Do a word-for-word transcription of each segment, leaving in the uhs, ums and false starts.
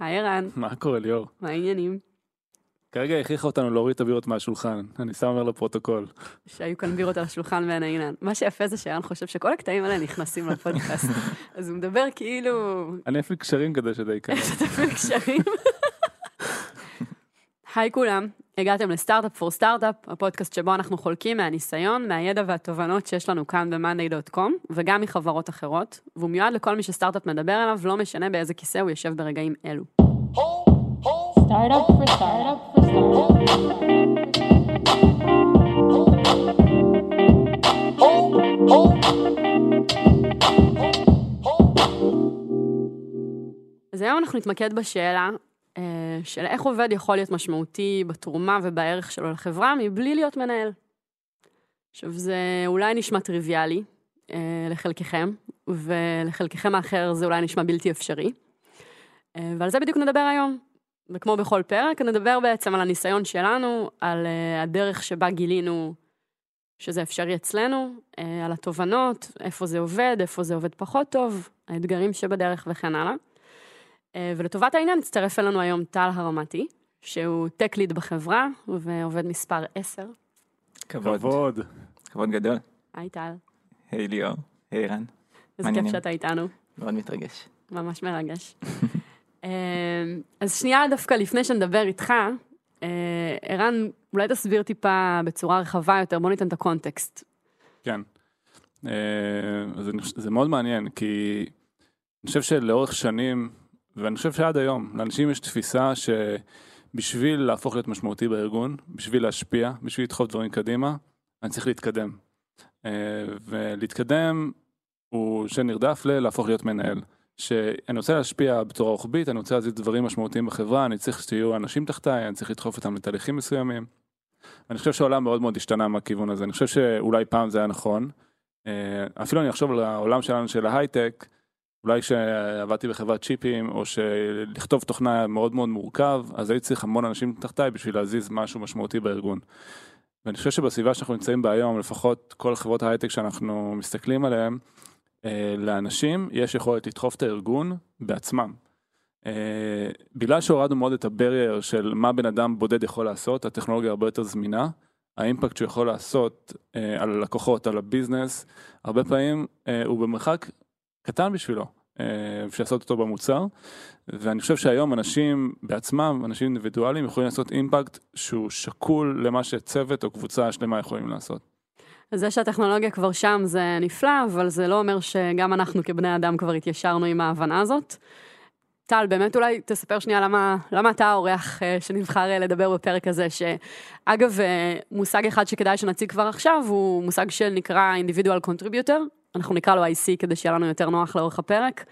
היי רן. מה קורה ליאור? מה העניינים? כרגע הכריחה אותנו להוריד את הבירות מהשולחן. אני שם אומר לפרוטוקול. שהיו כאן בירות על השולחן ואין אילן. מה שיפה זה שאילן חושב שכל הקטעים האלה נכנסים לפודקאסט. אז הוא מדבר כאילו... אני אפילו קשרים כדי שדי כאן. שאתה אפילו קשרים. היי כולם, הגעתם לסטארט-אפ פור סטארט-אפ, הפודקאסט שבו אנחנו חולקים מהניסיון, מהידע והתובנות שיש לנו כאן ב-מאנדי דוט קום, וגם מחברות אחרות, והוא מיועד לכל מי שסטארט-אפ מדבר עליו, לא משנה באיזה כיסא הוא יושב ברגעים אלו. סטארט-אפ פור סטארט-אפ פור סטארט-אפ. אז היום אנחנו נתמקד בשאלה, של איך עובד יכול להיות משמעותי בתרומה ובערך שלו לחברה מבלי להיות מנהל. עכשיו זה אולי נשמע טריוויאלי אה, לחלקכם, ולחלקכם האחר זה אולי נשמע בלתי אפשרי, אה, ועל זה בדיוק נדבר היום. וכמו בכל פרק נדבר בעצם על הניסיון שלנו, על אה, הדרך שבה גילינו שזה אפשרי אצלנו, אה, על התובנות, איפה זה עובד, איפה זה עובד פחות טוב, האתגרים שבדרך וכן הלאה. ולטובת העניין הצטרף אלינו היום טל הרמתי, שהוא טק ליד בחברה, ועובד מספר עשר. כבוד. כבוד. כבוד גדול. היי טל. היי ליאור. היי רן. איזה כיף שאתה איתנו. מאוד מתרגש. ממש מרגש. אז שנייה דווקא לפני שנדבר איתך, ערן, אולי תסביר טיפה בצורה רחבה יותר, בוא ניתן את הקונטקסט. כן. זה מאוד מעניין, כי אני חושב שלאורך שנים, ואני חושב שעד היום, לאנשים יש תפיסה שבשביל להפוך להיות משמעותי בארגון, בשביל להשפיע, בשביל לדחוף דברים קדימה, אני צריך להתקדם. ולהתקדם הוא שנרדף ללהפוך להיות מנהל. שאני רוצה להשפיע בצורה רוחבית, אני רוצה לעשות דברים משמעותיים בחברה, אני צריך שיהיו אנשים תחתיי, אני צריך לדחוף אותם לתהליכים מסוימים. אני חושב שהעולם מאוד מאוד השתנה מהכיוון הזה. אני חושב שאולי פעם זה היה נכון. אפילו אני חושב על העולם שלנו של ההייטק, אולי כשעבדתי בחברת צ'יפים, או שלכתוב תוכנה מאוד מאוד מורכב, אז הייתי צריך המון אנשים תחתיי בשביל להזיז משהו משמעותי בארגון. ואני חושב שבסביבה שאנחנו נמצאים בה היום, לפחות כל חברות ההייטק שאנחנו מסתכלים עליהן, לאנשים יש יכולת לדחוף את הארגון בעצמם. בגלל שהורדנו מאוד את הברייר של מה בן אדם בודד יכול לעשות, הטכנולוגיה הרבה יותר זמינה, האימפקט שהוא יכול לעשות על הלקוחות, על הביזנס, הרבה פעמים הוא במרחק קטן בשבילו, שעשות אותו במוצר, ואני חושב שהיום אנשים בעצמם, אנשים אינדיבידואלים, יכולים לעשות אימפקט שהוא שקול למה שצוות או קבוצה שלמה יכולים לעשות. אז זה שהטכנולוגיה כבר שם זה נפלא, אבל זה לא אומר שגם אנחנו כבני אדם כבר התיישרנו עם ההבנה הזאת. טל, באמת אולי תספר שנייה למה, למה אתה האורח שנבחר לדבר בפרק הזה, שאגב, מושג אחד שכדאי שנציג כבר עכשיו, הוא מושג שנקרא individual contributor, אנחנו נקרא לו איי סי כדי שיהיה לנו יותר נוח לאורך הפרק.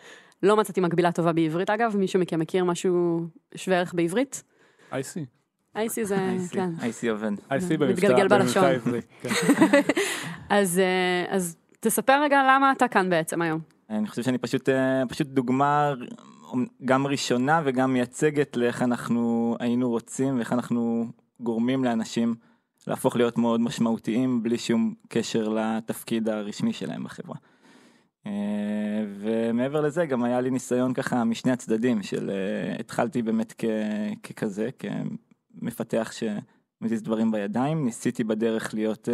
לא מצאתי מקבילה טובה בעברית, אגב, מישהו מכם מכיר משהו שווה ערך בעברית? איי סי. איי סי זה, כן. איי סי אובן. איי סי במתגלגל בלשון. אז תספר רגע למה אתה כאן בעצם היום. אני חושב שאני פשוט דוגמה גם ראשונה וגם מייצגת לאיך אנחנו היינו רוצים ואיך אנחנו גורמים לאנשים להפוך להיות מאוד משמעותיים, בלי שום קשר לתפקיד הרשמי שלהם בחברה. ומעבר לזה, גם היה לי ניסיון ככה משני הצדדים, של התחלתי באמת כ- ככזה, כמפתח שמזיז דברים בידיים, ניסיתי בדרך להיות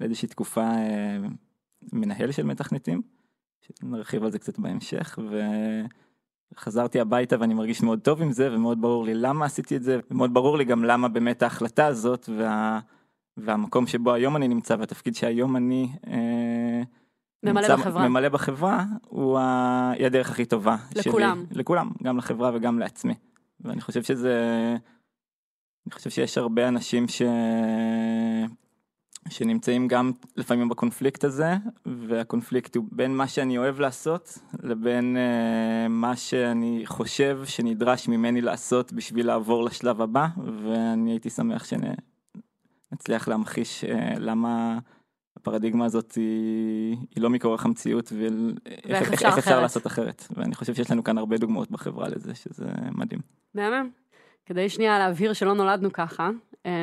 לאיזושהי תקופה מנהל של מתכנתים, נרחיב על זה קצת בהמשך, ו... חזרתי הביתה ואני מרגיש מאוד טוב עם זה, ומאוד ברור לי למה עשיתי את זה, ומאוד ברור לי גם למה באמת ההחלטה הזאת, וה, והמקום שבו היום אני נמצא, והתפקיד שהיום אני אה, ממלא, נמצא, בחברה. ממלא בחברה, הוא ה, היא הדרך הכי טובה. לכולם. שלי, לכולם, גם לחברה וגם לעצמי. ואני חושב שזה, אני חושב שיש הרבה אנשים ש, שנמצאים גם לפעמים בקונפליקט הזה, והקונפליקט הוא בין מה שאני אוהב לעשות, לבין uh, מה שאני חושב שנדרש ממני לעשות בשביל לעבור לשלב הבא, ואני הייתי שמח שנצליח להמחיש uh, למה הפרדיגמה הזאת היא, היא לא מכורח המציאות, ואיך אפשר, אפשר לעשות אחרת. ואני חושב שיש לנו כאן הרבה דוגמאות בחברה לזה, שזה מדהים. באמת. כדי שנייה להבהיר שלא נולדנו ככה,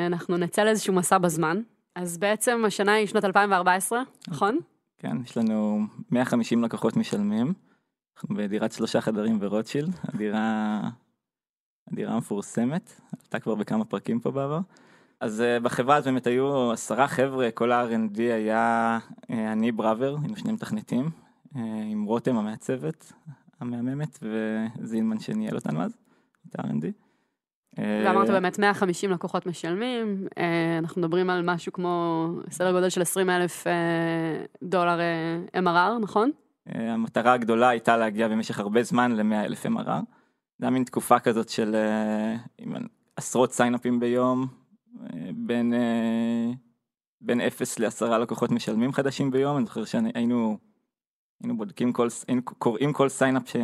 אנחנו נצל איזשהו מסע בזמן, אז בעצם השנה היא שנת אלפיים וארבע עשרה, נכון? כן, יש לנו מאה וחמישים לקוחות משלמים, אנחנו בדירת שלושה חדרים ברוטשילד, הדירה הדירה מפורסמת, עלתה כבר בכמה פרקים פה בעבר. אז בחברה אז באמת היו עשרה חבר'ה, כל ה-אר אנד די היה אני בראבר, עם שני מתכנתים, עם רותם המעצבת, המאממת, וזילמן שניהל אותנו אז, את ה-אר אנד די. ואמרת באמת מאה וחמישים לקוחות משלמים, אנחנו מדברים על משהו כמו סדר גודל של עשרים אלף דולר אם אר אר, נכון? המטרה הגדולה הייתה להגיע במשך הרבה זמן ל-מאה אלף אם אר אר, זה היה מין תקופה כזאת של עשרות סיינאפים ביום, בין, בין אפס לעשרה לקוחות משלמים חדשים ביום. אני זוכר שהיינו בודקים, כל, קוראים כל סיינאפ, ש...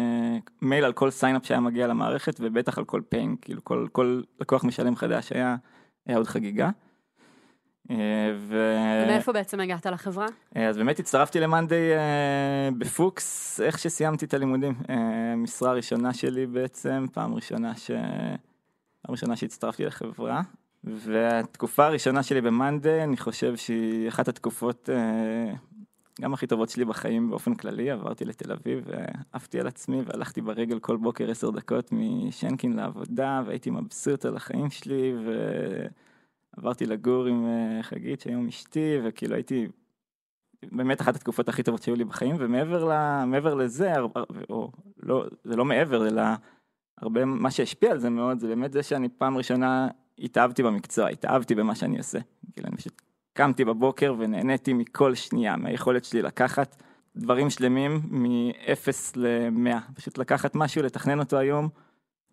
מייל על כל סיינאפ שהיה מגיע למערכת, ובטח על כל פיין, כאילו כל, כל לקוח משלם חדש היה, היה עוד חגיגה. ו... ומאיפה בעצם הגעת לחברה? אז באמת הצטרפתי למנדי בפוקס, איך שסיימתי את הלימודים. משרה ראשונה שלי בעצם, פעם ראשונה, ש... פעם ראשונה שהצטרפתי לחברה. והתקופה הראשונה שלי במנדי, אני חושב שהיא אחת התקופות גם הכי טובות שלי בחיים באופן כללי. עברתי לתל אביב, עפתי על עצמי והלכתי ברגל כל בוקר עשר דקות משנקין לעבודה, והייתי מבסוט על החיים שלי, ועברתי לגור עם חגית שהיום אשתי, וכאילו הייתי באמת אחת התקופות הכי טובות שהיו לי בחיים. ומעבר ל... מעבר לזה, או לא, זה לא מעבר, אלא הרבה מה שהשפיע על זה מאוד, זה באמת זה שאני פעם ראשונה התאהבתי במקצוע, התאהבתי במה שאני עושה. כאילו אני פשוט קמתי בבוקר ונהניתי מכל שנייה, מהיכולת שלי לקחת דברים שלמים מ-אפס ל-מאה. פשוט לקחת משהו, לתכנן אותו היום,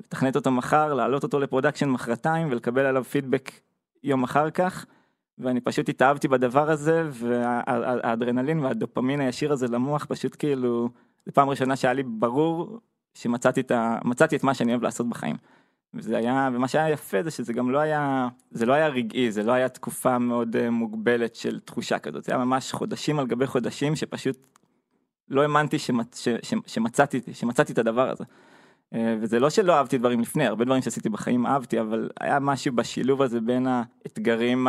לתכנת אותו מחר, להעלות אותו לפרודקשן מחרתיים, ולקבל עליו פידבק יום אחר כך. ואני פשוט התאהבתי בדבר הזה, והאדרנלין והדופמין הישיר הזה למוח, פשוט כאילו, לפעם ראשונה שהיה לי ברור שמצאתי את, ה... מצאתי את מה שאני אוהב לעשות בחיים. וזה היה, ומה שהיה יפה זה שזה גם לא היה, זה לא היה רגעי, זה לא היה תקופה מאוד מוגבלת של תחושה כזאת. זה היה ממש חודשים על גבי חודשים שפשוט לא האמנתי שמצ, ש, שמצאתי, שמצאתי את הדבר הזה. וזה לא שלא אהבתי דברים לפני, הרבה דברים שעשיתי בחיים אהבתי, אבל היה משהו בשילוב הזה בין האתגרים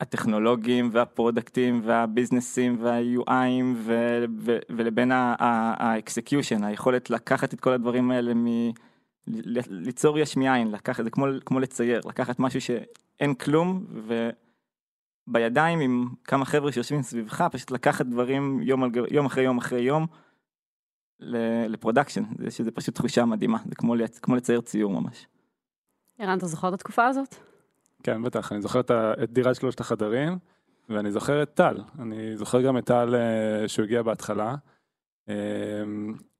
הטכנולוגיים והפרודקטים והביזנסים וה-יו איי ו- ו- ולבין ה-execution, היכולת לקחת את כל הדברים האלה מ... ליצור יש מאין, לקחת, זה כמו, כמו לצייר, לקחת משהו שאין כלום, ובידיים עם כמה חבר'ה שיושבים סביבך, פשוט לקחת דברים יום, על, יום אחרי יום אחרי יום, לפרודקשן, זה שזה פשוט תחושה מדהימה, זה כמו, כמו לצייר ציור ממש. ערן, אתה זוכר את התקופה הזאת? כן, בטח, אני זוכר את, את דירת שלושת החדרים, ואני זוכר את טל, אני זוכר גם את טל שהוא הגיע בהתחלה,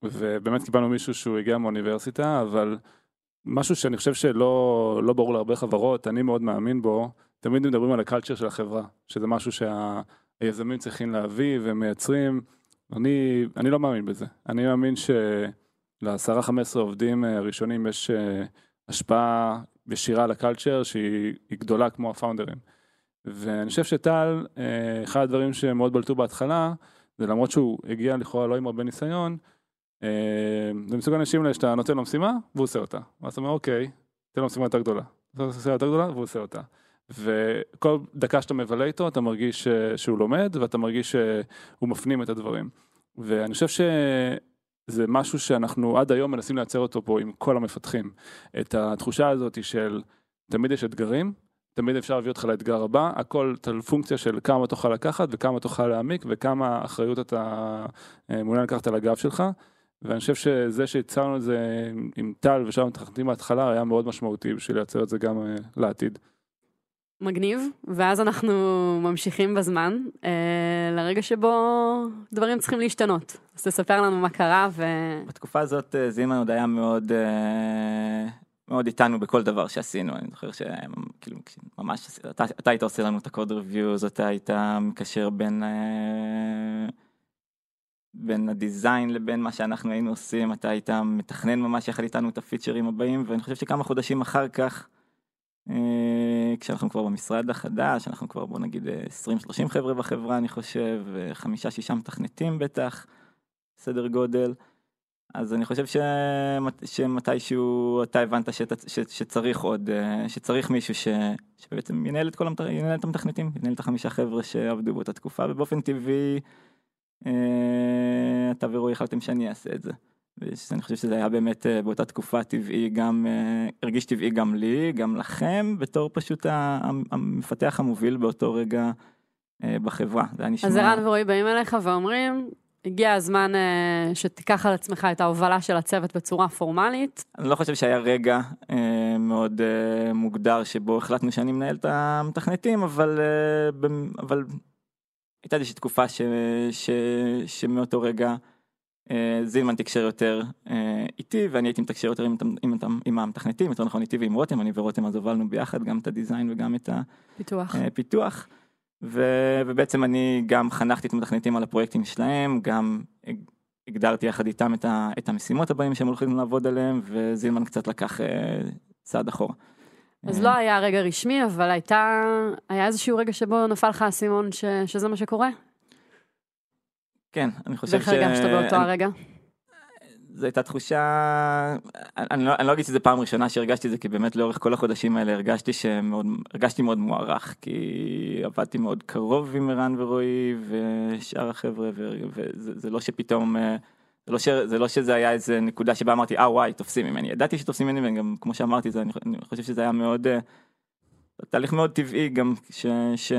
ובאמת קיבלנו מישהו שהוא הגיע מאוניברסיטה, אבל משהו שאני חושב שלא לא ברור להרבה חברות, אני מאוד מאמין בו, תמיד מדברים על הקלצ'ר של החברה, שזה משהו שהיזמים צריכים להביא ומייצרים, אני, אני לא מאמין בזה, אני מאמין של-עשרה חמש עשרה עובדים הראשונים יש השפעה ישירה על הקלצ'ר שהיא גדולה כמו הפאונדרים, ואני חושב שטל, אחד הדברים שמאוד בלטו בהתחלה, זה למרות שהוא הגיע לכאורה לא עם הרבה ניסיון, זה מסוג אנשים לה, שאתה נותן לו משימה, והוא עושה אותה. ואז אתה אומר, אוקיי, תן לו משימה יותר גדולה. אתה עושה יותר גדולה, והוא עושה אותה. וכל דקה שאתה מבלה איתו, אתה מרגיש שהוא לומד, ואתה מרגיש שהוא מפנים את הדברים. ואני חושב שזה משהו שאנחנו עד היום מנסים לייצר אותו פה עם כל המפתחים. את התחושה הזאת של תמיד יש אתגרים, תמיד אפשר להביא אותך לאתגר הבא, הכל פונקציה של כמה תוכל לקחת, וכמה תוכל להעמיק, וכמה אחריות אתה מעוניין לקחת על הגב שלך, ואני חושב שזה שיצרנו את זה עם טל ושם מתחתנים בהתחלה, היה מאוד משמעותי בשביל לייצר את זה גם לעתיד. מגניב, ואז אנחנו ממשיכים בזמן, לרגע שבו דברים צריכים להשתנות. אז תספר לנו מה קרה ו... בתקופה הזאת זימן עוד היה מאוד... מאוד איתנו בכל דבר שעשינו, אני זוכר שהיה כאילו, ממש, אתה, אתה היית עושה לנו את הקוד ריוויוז, אתה היית מקשר בין, בין הדיזיין לבין מה שאנחנו היינו עושים, אתה היית מתכנן ממש יחד איתנו את הפיצ'רים הבאים, ואני חושב שכמה חודשים אחר כך, כשאנחנו כבר במשרד החדש, אנחנו כבר בוא נגיד עשרים שלושים חבר'ה בחברה, אני חושב, חמישה שישה מתכנתים בטח, סדר גודל, אז אני חושב שמתישהו אתה הבנת שצריך עוד, שצריך מישהו שבעצם ינהל את כל המתכנתים, ינהל את החמישה חבר'ה שעבדו באותה תקופה, ובאופן טבעי, אתה ורואי החלטתם שאני אעשה את זה. ואני חושב שזה היה באמת באותה תקופה טבעי, גם, הרגיש טבעי גם לי, גם לכם, בתור פשוט המפתח המוביל באותו רגע בחברה. אז ערן ורועי באים אליך ואומרים, הגיע הזמן שתיקח על עצמך את ההובלה של הצוות בצורה פורמלית. אני לא חושב שהיה רגע מאוד מוגדר שבו החלטנו שאני מנהל את המתכנתים, אבל, אבל הייתה איזושהי תקופה ש, ש, שמאותו רגע זילמן תקשר יותר איתי, ואני הייתי מתקשר יותר עם, עם, עם המתכנתים, יותר נכון איתי ועם רותם, אני ורותם אז הובלנו ביחד גם את הדיזיין וגם את הפיתוח. פיתוח. ו- ובעצם אני גם חנכתי את המתכנתים על הפרויקטים שלהם, גם הגדרתי יחד איתם את, ה- את המשימות הבאים שהם הולכים לעבוד עליהם, וזילמן קצת לקח uh, צעד אחורה. אז uh, לא היה רגע רשמי, אבל הייתה, היה איזשהו רגע שבו נפל לך הסימון ש- שזה מה שקורה? כן, אני חושב ש... ורגע שאתה באותו אני... הרגע? זו הייתה תחושה, אני לא, אני לא אגיד שזה פעם ראשונה שהרגשתי זה, כי באמת לאורך כל החודשים האלה הרגשתי שמאוד, הרגשתי מאוד מוערך, כי עבדתי מאוד קרוב עם ערן ורועי ושאר החבר'ה, וזה זה לא שפתאום, זה לא, ש, זה לא שזה היה איזה נקודה שבה אמרתי, אה וואי, תופסים ממני, ידעתי שתופסים ממני, וגם כמו שאמרתי, זה, אני, אני חושב שזה היה מאוד, תהליך מאוד טבעי גם ש, ש,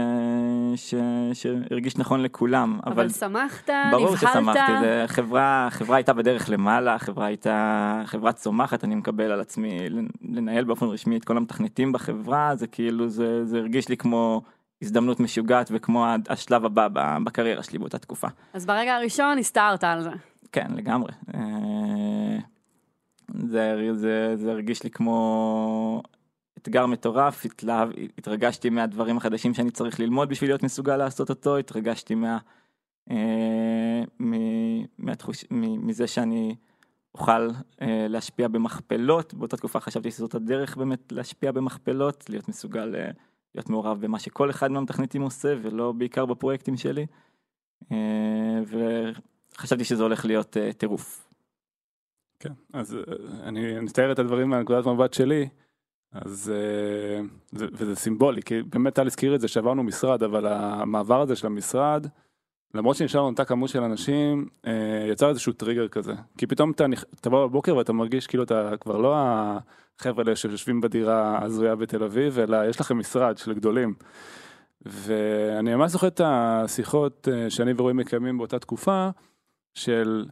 ש, שהרגיש נכון לכולם. אבל, אבל שמחת, נבחלת. ברור ששמחתי, זה חברה, חברה הייתה בדרך למעלה, חברה הייתה, חברה צומחת, אני מקבל על עצמי לנהל באופן רשמי את כל המתכנתים בחברה, זה כאילו, זה, זה הרגיש לי כמו הזדמנות משוגעת וכמו השלב הבא בקריירה שלי באותה תקופה. אז ברגע הראשון הסתערת על זה. כן, לגמרי. זה, זה, זה הרגיש לי כמו... אתגר מטורף, התלהב, התרגשתי מהדברים החדשים שאני צריך ללמוד בשביל להיות מסוגל לעשות אותו, התרגשתי מה, אה, מ, מהתחוש, מ, מזה שאני אוכל אה, להשפיע במכפלות, באותה תקופה חשבתי שזאת הדרך באמת להשפיע במכפלות, להיות מסוגל אה, להיות מעורב במה שכל אחד מהמתכנתים עושה, ולא בעיקר בפרויקטים שלי, אה, וחשבתי שזה הולך להיות אה, טירוף. כן, אז אני נתאר את הדברים מהנקודת מבט שלי, אז זה, וזה סימבולי, כי באמת טל הזכיר את זה שעברנו משרד, אבל המעבר הזה של המשרד, למרות שנשארנו אותה כמות של אנשים, יצר איזשהו טריגר כזה, כי פתאום אתה, אתה בא בבוקר ואתה מרגיש כאילו אתה כבר לא החבר'ה האלה שיושבים בדירה הזויה בתל אביב, אלא יש לכם משרד של גדולים, ואני ממש זוכר את השיחות שאני ורועי מקיימים באותה תקופה של...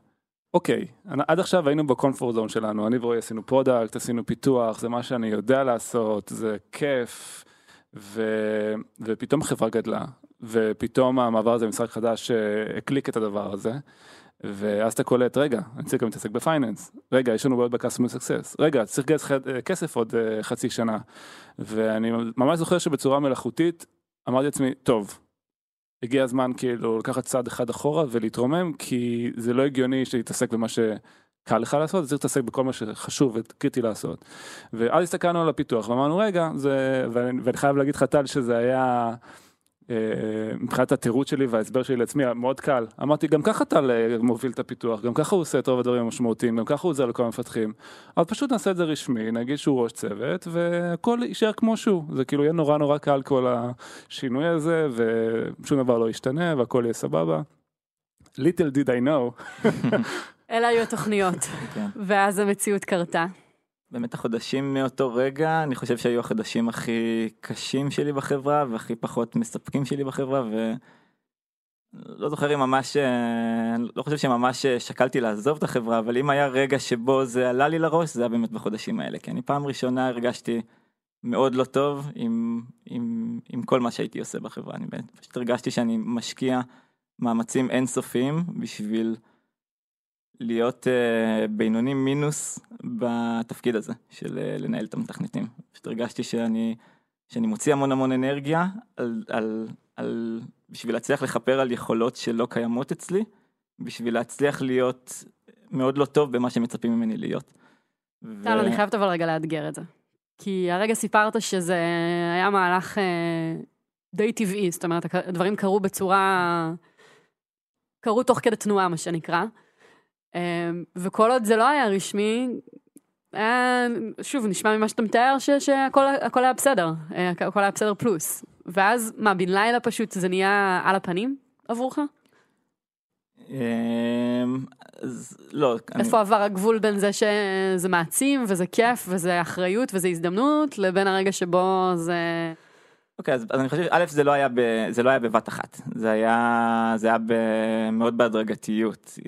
אוקיי, עד עכשיו היינו בקונפורט זון שלנו, אני ורועי עשינו פרודקט, עשינו פיתוח, זה מה שאני יודע לעשות, זה כיף, ו... ופתאום חברה גדלה, ופתאום המעבר הזה משחק חדש הקליק את הדבר הזה, ואז אתה קולט, רגע, אני צריך גם להתעסק בפייננס, רגע, יש לנו בעיות בקסטומר סקסס, רגע, צריך גייס כסף עוד חצי שנה, ואני ממש זוכר שבצורה מלאכותית אמרתי לעצמי, טוב, הגיע הזמן כאילו לקחת צעד אחד אחורה ולהתרומם, כי זה לא הגיוני שתתעסק במה שקל לך לעשות, אז צריך להתעסק בכל מה שחשוב וקריטי לעשות. ואז הסתכלנו על הפיתוח, ואמרנו, רגע, זה... ואני, ואני חייב להגיד לך טל שזה היה, אה, מבחינת התירוץ שלי וההסבר שלי לעצמי, מאוד קל. אמרתי, גם ככה טל מוביל את הפיתוח, גם ככה הוא עושה את רוב הדברים המשמעותיים, גם ככה הוא עוזר לכל המפתחים. אבל פשוט נעשה את זה רשמי, נגיד שהוא ראש צוות, והכל יישאר כמו שהוא. זה כאילו יהיה נורא נורא קל כל השינוי הזה, ושום דבר לא ישתנה, והכל יהיה סבבה. Little did I know. אלה היו התוכניות. ואז המציאות קרתה. באמת החודשים מאותו רגע, אני חושב שהיו החודשים הכי קשים שלי בחברה, והכי פחות מספקים שלי בחברה, ולא זוכר אם ממש, לא חושב שממש שקלתי לעזוב את החברה, אבל אם היה רגע שבו זה עלה לי לראש, זה היה באמת בחודשים האלה, כי אני פעם ראשונה הרגשתי מאוד לא טוב עם, עם, עם כל מה שהייתי עושה בחברה, אני באמת פשוט הרגשתי שאני משקיע מאמצים אינסופיים בשביל... להיות uh, בינוני מינוס בתפקיד הזה של uh, לנהל את המתכנתים. פשוט הרגשתי שאני, שאני מוציא המון המון אנרגיה על, על, על, בשביל להצליח לחפר על יכולות שלא קיימות אצלי, בשביל להצליח להיות מאוד לא טוב במה שמצפים ממני להיות. טל, אני חייבת אבל רגע לאתגר את זה. כי הרגע סיפרת שזה היה מהלך uh, די טבעי, זאת אומרת, הדברים קרו בצורה, קרו תוך כדי תנועה, מה שנקרא. וכל עוד זה לא היה רשמי, שוב, נשמע ממה שאתה מתאר שהכל היה בסדר, הכל היה בסדר פלוס. ואז מה, בן לילה פשוט זה נהיה על הפנים עבורך? אז לא. איפה עבר הגבול בין זה שזה מעצים, וזה כיף, וזה אחריות, וזה הזדמנות, לבין הרגע שבו זה... אוקיי, אז אני חושב, א', זה לא היה בבת אחת. זה היה מאוד בהדרגתיות.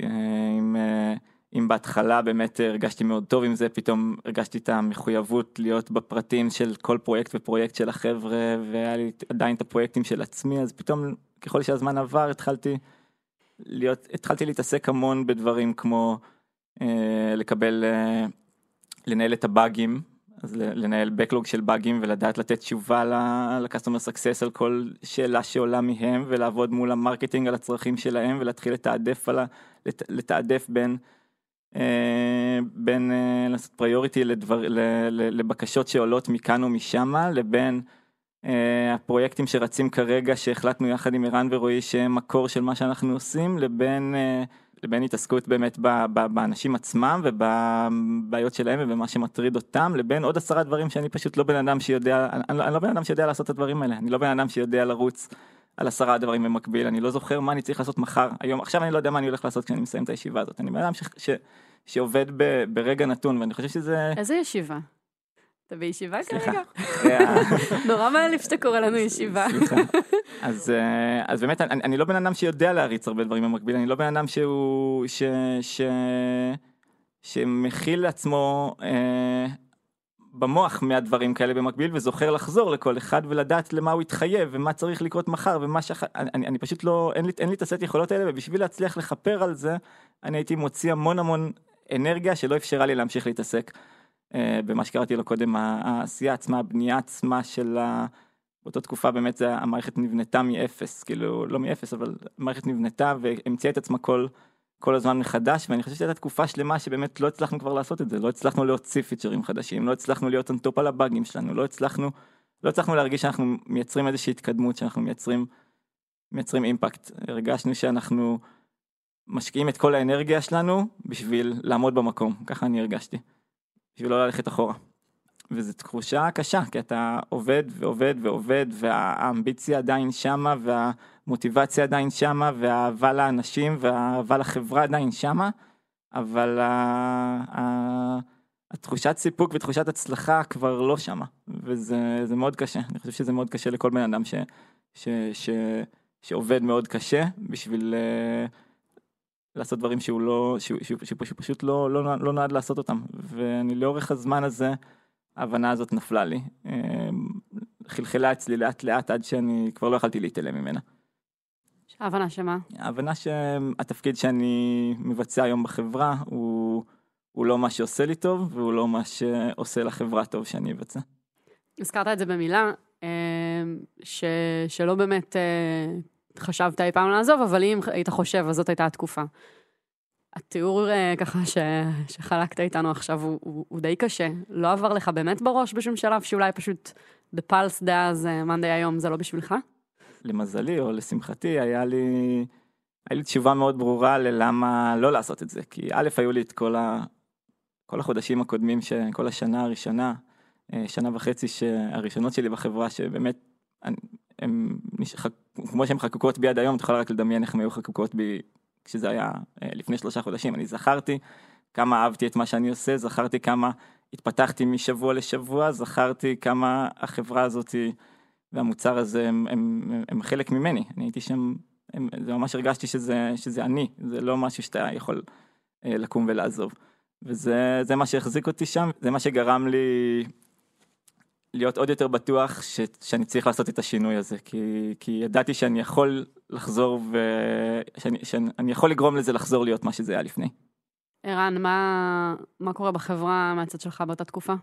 אם בהתחלה באמת הרגשתי מאוד טוב עם זה, פתאום הרגשתי את המחויבות להיות בפרטים של כל פרויקט ופרויקט של החבר'ה, והיה לי עדיין את הפרויקטים של עצמי, אז פתאום, ככל שהזמן עבר, התחלתי... להיות, התחלתי להתעסק המון בדברים כמו אה, לקבל, אה, לנהל את הבאגים, אז לנהל בקלוג של באגים ולדעת לתת תשובה לקסטומר סקסס על כל שאלה שעולה מהם, ולעבוד מול המרקטינג על הצרכים שלהם, ולהתחיל לתעדף, על ה, לת, לתעדף בין, אה, בין אה, לעשות פריוריטי לדבר, ל, ל, לבקשות שעולות מכאן ומשם, לבין... הפרויקטים שרצים כרגע שהחלטנו יחד עם אירן ורואי שהם מקור של מה שאנחנו עושים, לבין, לבין התעסקות באמת באנשים עצמם ובבעיות שלהם ובמה שמטריד אותם, לבין עוד עשרה דברים שאני פשוט לא בן אדם שיודע, אני, אני לא בן אדם שיודע לעשות את הדברים האלה, אני לא בן אדם שיודע לרוץ על עשרה הדברים במקביל, אני לא זוכר מה אני צריך לעשות מחר, היום, עכשיו אני לא יודע מה אני הולך לעשות כשאני מסיים את הישיבה הזאת, אני בן אדם ש, ש, שעובד ב, ברגע נתון, ואני חושב שזה... איזה ישיבה? אתה בישיבה כרגע? נורא מאלף שאתה קורא לנו ישיבה. אז באמת, אני לא בן אדם שיודע להריץ הרבה דברים במקביל, אני לא בן אדם שמכיל לעצמו במוח מהדברים כאלה במקביל, וזוכר לחזור לכל אחד ולדעת למה הוא התחייב, ומה צריך לקרות מחר, ומה ש... אני פשוט לא... אין לי את הסט יכולות האלה, ובשביל להצליח לחפר על זה, אני הייתי מוציא המון המון אנרגיה שלא אפשרה לי להמשיך להתעסק. במה שקראתי לו קודם, העשייה עצמה, הבנייה עצמה של ה... באותה תקופה באמת זה המערכת נבנתה מאפס, כאילו לא מאפס, אבל המערכת נבנתה והמציאה את עצמה כל, כל הזמן מחדש, ואני חושב שהייתה תקופה שלמה שבאמת לא הצלחנו כבר לעשות את זה, לא הצלחנו להוציא פיצ'רים חדשים, לא הצלחנו להיות אנטופ על הבאגים שלנו, לא הצלחנו, לא הצלחנו להרגיש שאנחנו מייצרים איזושהי התקדמות, שאנחנו מייצרים, מייצרים אימפקט. הרגשנו שאנחנו משקיעים את כל האנרגיה שלנו בשביל לעמוד במקום. ככה אני הרגשתי. בשביל לא ללכת אחורה. וזו תחושה קשה, כי אתה עובד ועובד ועובד, והאמביציה עדיין שמה, והמוטיבציה עדיין שמה, והאהבה לאנשים, והאהבה לחברה עדיין שמה, אבל התחושת סיפוק ותחושת הצלחה כבר לא שמה, וזה זה מאוד קשה. אני חושב שזה מאוד קשה לכל בן אדם ש, ש, ש, שעובד מאוד קשה, בשביל... לעשות דברים שהוא לא, שפשוט לא, לא, לא נועד לעשות אותם. ואני לאורך הזמן הזה, ההבנה הזאת נפלה לי. חלחלה אצלי לאט לאט עד שאני כבר לא יכלתי להתעלם ממנה. ההבנה שמה? ההבנה שהתפקיד שאני מבצע היום בחברה, הוא, הוא לא מה שעושה לי טוב, והוא לא מה שעושה לחברה טוב שאני אבצע. הזכרת את זה במילה, ש, שלא באמת... חשבת אי פעם לעזוב, אבל אם היית חושב, אז זאת הייתה התקופה. התיאור ככה ש... שחלקת איתנו עכשיו הוא, הוא, הוא די קשה. לא עבר לך באמת בראש בשום שלב, שאולי פשוט the pulse דאז, Monday היום, זה לא בשבילך? למזלי או לשמחתי, היה לי, היה לי תשובה מאוד ברורה ללמה לא לעשות את זה. כי א', היו לי את כל, ה... כל החודשים הקודמים, ש... כל השנה הראשונה, שנה וחצי שהראשונות שלי בחברה, שבאמת... אני... הם, כמו שהן חקוקות בי עד היום, תוכל רק לדמיין איך הן היו חקוקות בי כשזה היה לפני שלושה חודשים. אני זכרתי כמה אהבתי את מה שאני עושה, זכרתי כמה התפתחתי משבוע לשבוע, זכרתי כמה החברה הזאת והמוצר הזה הם, הם, הם חלק ממני. אני הייתי שם, הם, זה ממש הרגשתי שזה, שזה אני, זה לא משהו שאתה יכול לקום ולעזוב. וזה, זה מה שהחזיק אותי שם, זה מה שגרם לי... להיות עוד יותר בטוח ש, שאני צריך לעשות את השינוי הזה, כי, כי ידעתי שאני יכול לחזור ו... שאני, שאני יכול לגרום לזה לחזור להיות מה שזה היה לפני. ערן, מה, מה קורה בחברה מהצד שלך באותה תקופה?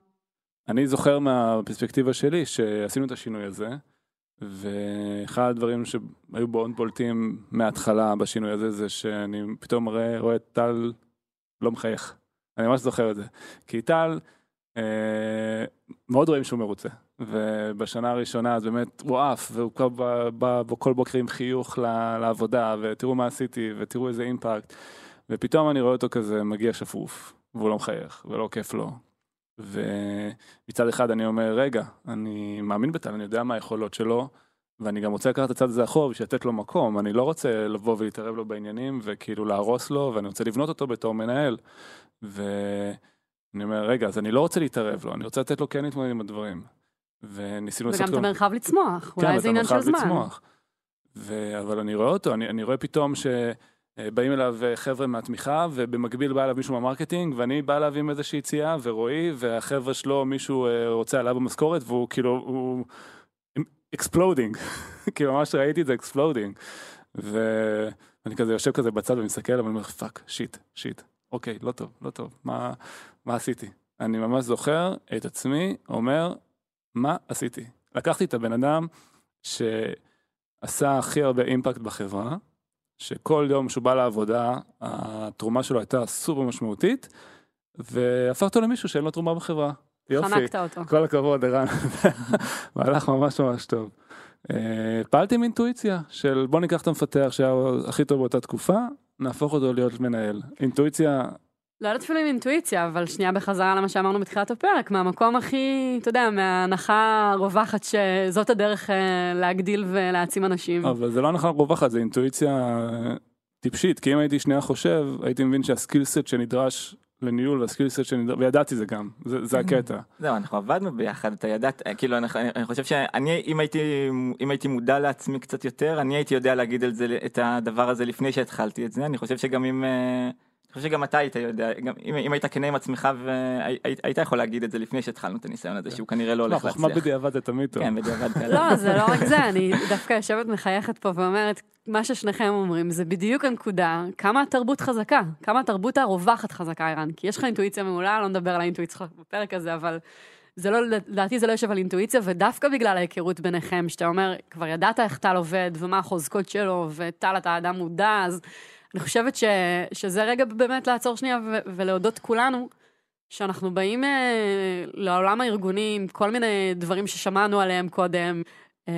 אני זוכר מהפרספקטיבה שלי שעשינו את השינוי הזה, ואחד הדברים שהיו בו עוד בולטים מההתחלה בשינוי הזה, זה שאני פתאום רואה, רואה טל לא מחייך. אני ממש זוכר את זה. כי טל... מאוד רואים שהוא מרוצה, ובשנה הראשונה אז באמת הוא עף, והוא בא כל בוקר עם חיוך לעבודה, ותראו מה עשיתי, ותראו איזה אימפקט, ופתאום אני רואה אותו כזה מגיע שפוף, והוא לא מחייך, ולא כיף לו, ומצד אחד אני אומר, רגע, אני מאמין בטל, אני יודע מה היכולות שלו, ואני גם רוצה לקחת את הצד הזה אחורה, שיתת לו מקום, אני לא רוצה לבוא ולהתערב לו בעניינים, וכאילו להרוס לו, ואני רוצה לבנות אותו בתור מנהל, ואני אומר, רגע, אז אני לא רוצה להתערב לו, אני רוצה לתת לו כן להתמודד עם הדברים. וניסינו וגם את המרחב לצמוח, אולי זה עניין של זמן. אבל אני רואה אותו, אני רואה פתאום שבאים אליו חבר'ה מהתמיכה, ובמקביל בא אליו מישהו מהמרקטינג, ואני בא אליו עם איזושהי צייה, ורואי, והחבר'ה שלו, מישהו רוצה עליו במשכורת, והוא כאילו, אקספלודינג, כי ממש ראיתי את זה אקספלודינג, ואני כזה יושב כזה בצד ומסתכל, אבל אני אומר, פאק, שיט, שיט, אוקיי, לא טוב, לא טוב, מה, מה עשיתי? אני ממש זוכר את עצמי, אומר, מה עשיתי? לקחתי את הבן אדם שעשה הכי הרבה אימפקט בחברה, שכל יום שהוא בא לעבודה, התרומה שלו הייתה סופר משמעותית, והפכתו למישהו שאין לו תרומה בחברה. חנקת אותו. כל הכבוד, ערן. מהלך ממש ממש טוב. פעלתי עם אינטואיציה של בוא ניקח את המפתח שהיה הכי טוב באותה תקופה, נהפוך אותו להיות מנהל. אינטואיציה... לא יודעת אפילו עם אינטואיציה, אבל שנייה בחזרה למה שאמרנו בתחילת הפרק, מהמקום הכי, אתה יודע, מההנחה רווחת שזאת הדרך להגדיל ולהעצים אנשים. אבל זה לא הנחה רווחת, זה אינטואיציה טיפשית, כי אם הייתי שנייה חושב, הייתי מבין שהסקילסט שנדרש... לניהול והסקילסט שנדע, וידעתי זה גם, זה, זה הקטע. זהו, אנחנו עבדנו ביחד, אתה ידעת, כאילו, אני, אני חושב שאני, אם הייתי, אם הייתי מודע לעצמי קצת יותר, אני הייתי יודע להגיד את זה, את הדבר הזה לפני שהתחלתי את זה, אני חושב שגם אם, אני חושב שגם אתה היית יודע, גם, אם, אם היית כנה עם עצמך, והי, היית יכול להגיד את זה לפני שהתחלנו את הניסיון הזה, שהוא כנראה לא הולך להצליח. מה בדיעבד זה תמיד טוב. כן, בדיעבד זה. לא, זה לא רק זה, אני דווקא יושבת מחייכת פה ואומרת, מה ששניכם אומרים, זה בדיוק הנקודה, כמה התרבות חזקה, כמה התרבות הרווחת חזקה, אירן, כי יש לך אינטואיציה מעולה, לא נדבר על האינטואיציה בפרק הזה, אבל זה לא, לדעתי זה לא יושב על אינטואיציה, ודווקא בגלל ההיכרות ביניכם, שאתה אומר, כבר ידעת איך טל עובד, ומה החוזקות שלו, וטל אתה אדם מודע, אז אני חושבת ש, שזה רגע באמת לעצור שנייה, ו, ולהודות כולנו, שאנחנו באים אה, לעולם הארגוני, עם כל מיני דברים ששמענו עליהם קודם, אה,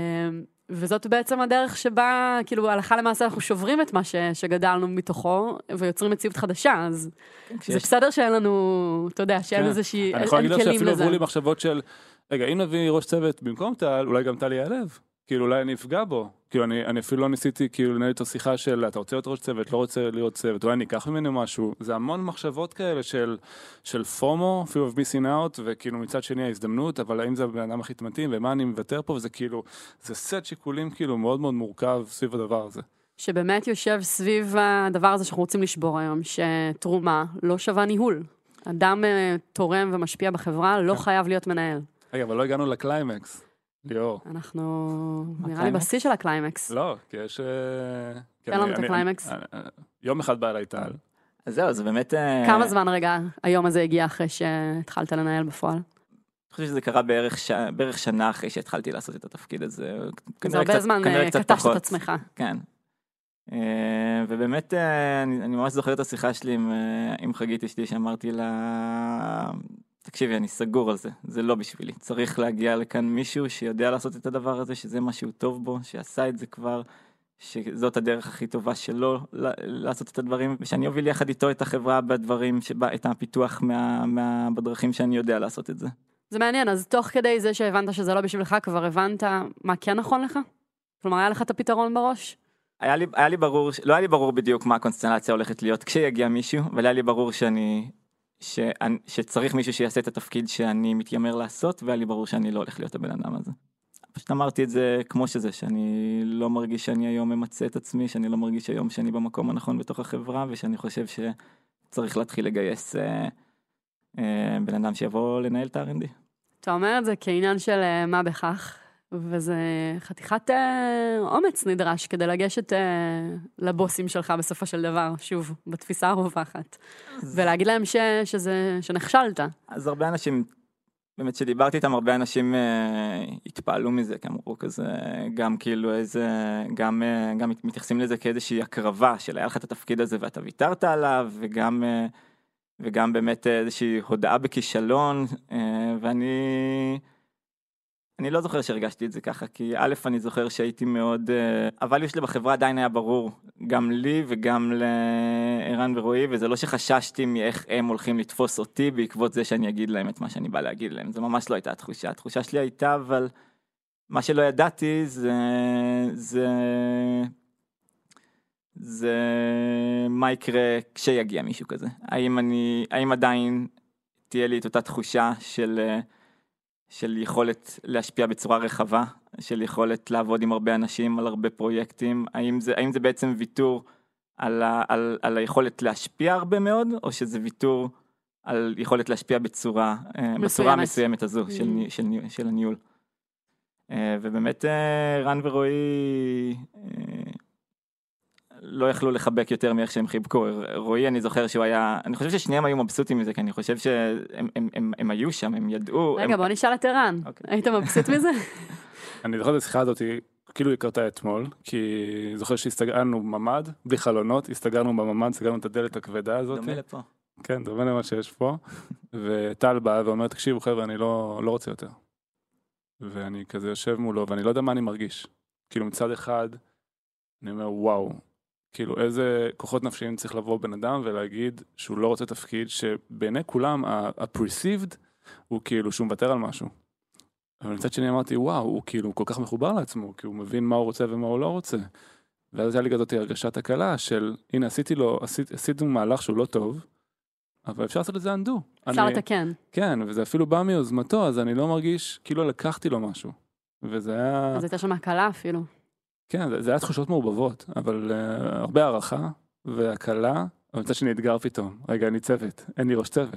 וזאת בעצם הדרך שבה, כאילו, הלכה למעשה אנחנו שוברים את מה ש, שגדלנו מתוכו, ויוצרים מציאות חדשה, אז זה בסדר שאין לנו, אתה יודע, שאין איזושהי, אין כלים לזה. אני יכול להגיד שאפילו עברו לי מחשבות של, רגע, אם נביא ראש צוות במקום טל, אולי גם טל ייעלב, כאילו, אולי אני אפגע בו, כאילו, אני, אני אפילו לא ניסיתי, כאילו, לנהל את השיחה של, אתה רוצה להיות ראש צוות, לא רוצה להיות צוות, אולי אני אקח ממנו משהו, זה המון מחשבות כאלה של, של פומו, אפילו of missing out, וכאילו מצד שני ההזדמנות, אבל האם זה הבן אדם הכי מתאים, ומה אני מוותר פה, וזה כאילו, זה סט שיקולים כאילו מאוד מאוד מורכב סביב הדבר הזה. שבאמת יושב סביב הדבר הזה שאנחנו רוצים לשבור היום, שתרומה לא שווה ניהול. אדם תורם ומשפיע בחברה, לא חייב להיות מנהל. רגע, אבל לא הגענו לקליימקס. ליאור. אנחנו, נראה לי בשיא של הקליימקס. לא, כי יש... תן לנו את הקליימקס. יום אחד בא אליי טל. אז זהו, זה באמת... כמה זמן רגע היום הזה הגיע אחרי שהתחלת לנהל בפועל? אני חושב שזה קרה בערך שנה אחרי שהתחלתי לעשות את התפקיד הזה. זה הרבה זמן קטשת את עצמך. כן. ובאמת, אני ממש זוכר את השיחה שלי עם חגית אשתי, שאמרתי לה... תקשיבי, אני סגור על זה, זה לא בשבילי. צריך להגיע לכאן מישהו שיודע לעשות את הדבר הזה, שזה מה שהוא טוב בו, שעשה את זה כבר, שזאת הדרך הכי טובה שלו לעשות את הדברים, ושאני אוביל יחד איתו את החברה בדברים, את הפיתוח בדרכים שאני יודע לעשות את זה. זה מעניין, אז תוך כדי זה שהבנת שזה לא בשבילך, כבר הבנת מה כן נכון לך? כלומר, היה לך את הפתרון בראש? היה לי, היה לי ברור, לא היה לי ברור בדיוק מה הקונסטלציה הולכת להיות כשיגיע מישהו, אבל היה לי ברור שאני... שאני, שצריך מישהו שיעשה את התפקיד שאני מתיימר לעשות, והיה לי ברור שאני לא הולך להיות הבן אדם הזה. פשוט אמרתי את זה כמו שזה, שאני לא מרגיש שאני היום ממצא את עצמי, שאני לא מרגיש היום שאני במקום הנכון בתוך החברה, ושאני חושב שצריך להתחיל לגייס אה, אה, בן אדם שיבוא לנהל את ה-אר אנד די. אתה אומר את זה כעניין של אה, מה בכך, וזה חתיכת אה, אומץ נדרש כדי לגשת אה, לבוסים שלך בסופו של דבר, שוב, בתפיסה הרווחת, אז... ולהגיד להם ש, שזה, שנכשלת. אז הרבה אנשים, באמת שדיברתי איתם, הרבה אנשים אה, התפעלו מזה, כאמרו כזה, גם כאילו איזה, גם, אה, גם מתייחסים לזה כאיזושהי הקרבה, של היה לך את התפקיד הזה ואתה ויתרת עליו, וגם, אה, וגם באמת איזושהי הודעה בכישלון, אה, ואני... אני לא זוכר שהרגשתי את זה ככה, כי א', אני זוכר שהייתי מאוד... אבל יש לי בחברה עדיין היה ברור, גם לי וגם לאירן ורועי, וזה לא שחששתי מאיך הם הולכים לתפוס אותי, בעקבות זה שאני אגיד להם את מה שאני בא להגיד להם. זה ממש לא הייתה התחושה. התחושה שלי הייתה, אבל מה שלא ידעתי זה, זה, זה מה יקרה כשיגיע מישהו כזה. האם אני, האם עדיין תהיה לי את אותה תחושה של, של יכולת להשפיע בצורה רחבה, של יכולת לעבוד עם הרבה אנשים על הרבה פרויקטים, האם זה, האם זה בעצם ויתור על ה, על, על היכולת להשפיע הרבה מאוד, או שזה ויתור על יכולת להשפיע בצורה, בצורה מסוימת הזו של, של, של הניהול. ובאמת רן ורועי לא יכלו לחבק יותר מאיך שהם חיבקו. רועי, אני זוכר שהוא היה, אני חושב ששניהם היו מבסוטים מזה, כי אני חושב שהם הם, הם, הם היו שם, הם ידעו. רגע, הם... בוא נשאל את רן. אוקיי. היית מבסוט מזה? אני זוכר את השיחה הזאת, כאילו היא קרתה אתמול, כי זוכר שהסתגרנו בממד, בלי חלונות, הסתגרנו בממד, סגרנו את הדלת הכבדה הזאת. דומה לפה. כן, דומה למה שיש פה. וטל בא ואומר, תקשיבו חבר'ה, אני לא, לא רוצה יותר. ואני כזה יושב מולו, ואני לא יודע מה אני מרגיש. כאילו מצד אחד, אני אומר, וואו, כאילו איזה כוחות נפשיים צריך לבוא בן אדם ולהגיד שהוא לא רוצה תפקיד, שבעיני כולם, ה-perceived, הוא כאילו שהוא מוותר על משהו. אבל מצד שני אמרתי, וואו, הוא כאילו כל כך מחובר לעצמו, כי הוא מבין מה הוא רוצה ומה הוא לא רוצה. ואז היה לי כזאתי הרגשת הקלה של, הנה, עשיתי לו, עשית, עשיתנו מהלך שהוא לא טוב, אבל אפשר לעשות את זה אנדו. אפשר לתקן. כן, וזה אפילו בא מיוזמתו, אז אני לא מרגיש, כאילו לקחתי לו משהו. וזה היה... אז הייתה שם הקלה אפילו. כן, זה היה תחושות מעובבות, אבל הרבה הערכה, והקלה, אבל מצד שני אתגר פתאום. רגע, אני צוות, אין לי ראש צוות.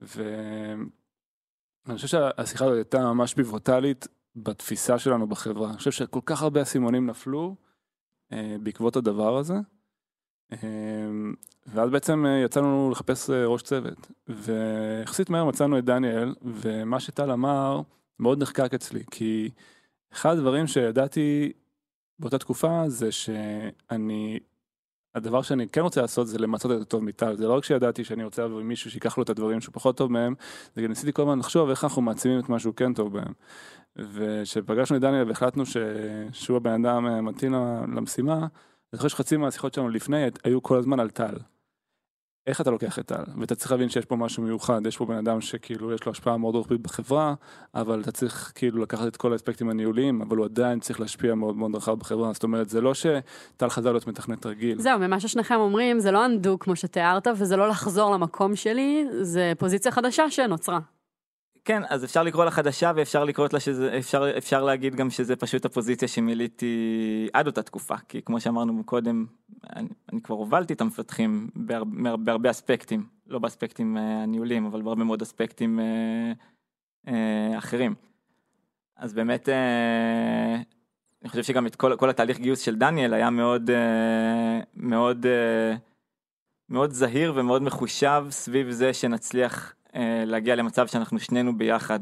ואני חושב שהשיחה הזאת הייתה ממש פיבוטלית בתפיסה שלנו בחברה. אני חושב שכל כך הרבה הסימונים נפלו בעקבות הדבר הזה, ואז בעצם יצאנו לחפש ראש צוות, ויחסית מהר מצאנו את דניאל, ומה שטל אמר מאוד נחקק אצלי, כי אחד הדברים שידעתי באותה תקופה זה שאני, הדבר שאני כן רוצה לעשות זה למצות את הטוב מטל. זה לא רק שידעתי שאני רוצה לעבור עם מישהו שיקח לו את הדברים שהוא פחות טוב מהם, זה גם ניסיתי כל הזמן לחשוב איך אנחנו מעצימים את מה שהוא כן טוב בהם. וכשפגשנו את דניאל והחלטנו שהוא הבן אדם מתאים למשימה, אני חושב שחצי מהשיחות שלנו לפני היו כל הזמן על טל. איך אתה לוקח את טל? ואתה צריך להבין שיש פה משהו מיוחד, יש פה בן אדם שכאילו יש לו השפעה מאוד רוחבית בחברה, אבל אתה צריך כאילו לקחת את כל האספקטים הניהוליים, אבל הוא עדיין צריך להשפיע מאוד מאוד רחב בחברה, זאת אומרת, זה לא שטל חזר להיות מתכנת רגיל. זהו, ממה ששניכם אומרים, זה לא אנדו כמו שתיארת, וזה לא לחזור למקום שלי, זה פוזיציה חדשה שנוצרה. כן, אז אפשר לקרוא לה חדשה, ואפשר לקרוא לה שזה, אפשר, אפשר להגיד גם שזה פשוט הפוזיציה שמיליתי עד אותה תקופה, כי כמו שאמרנו קודם, אני, אני כבר הובלתי את המפתחים בהרבה, בהרבה אספקטים, לא באספקטים הניהולים, אבל בהרבה מאוד אספקטים אה, אה, אחרים. אז באמת, אה, אני חושב שגם את כל, כל התהליך גיוס של דניאל היה מאוד, אה, מאוד, אה, מאוד זהיר ומאוד מחושב סביב זה שנצליח להגיע למצב שאנחנו שנינו ביחד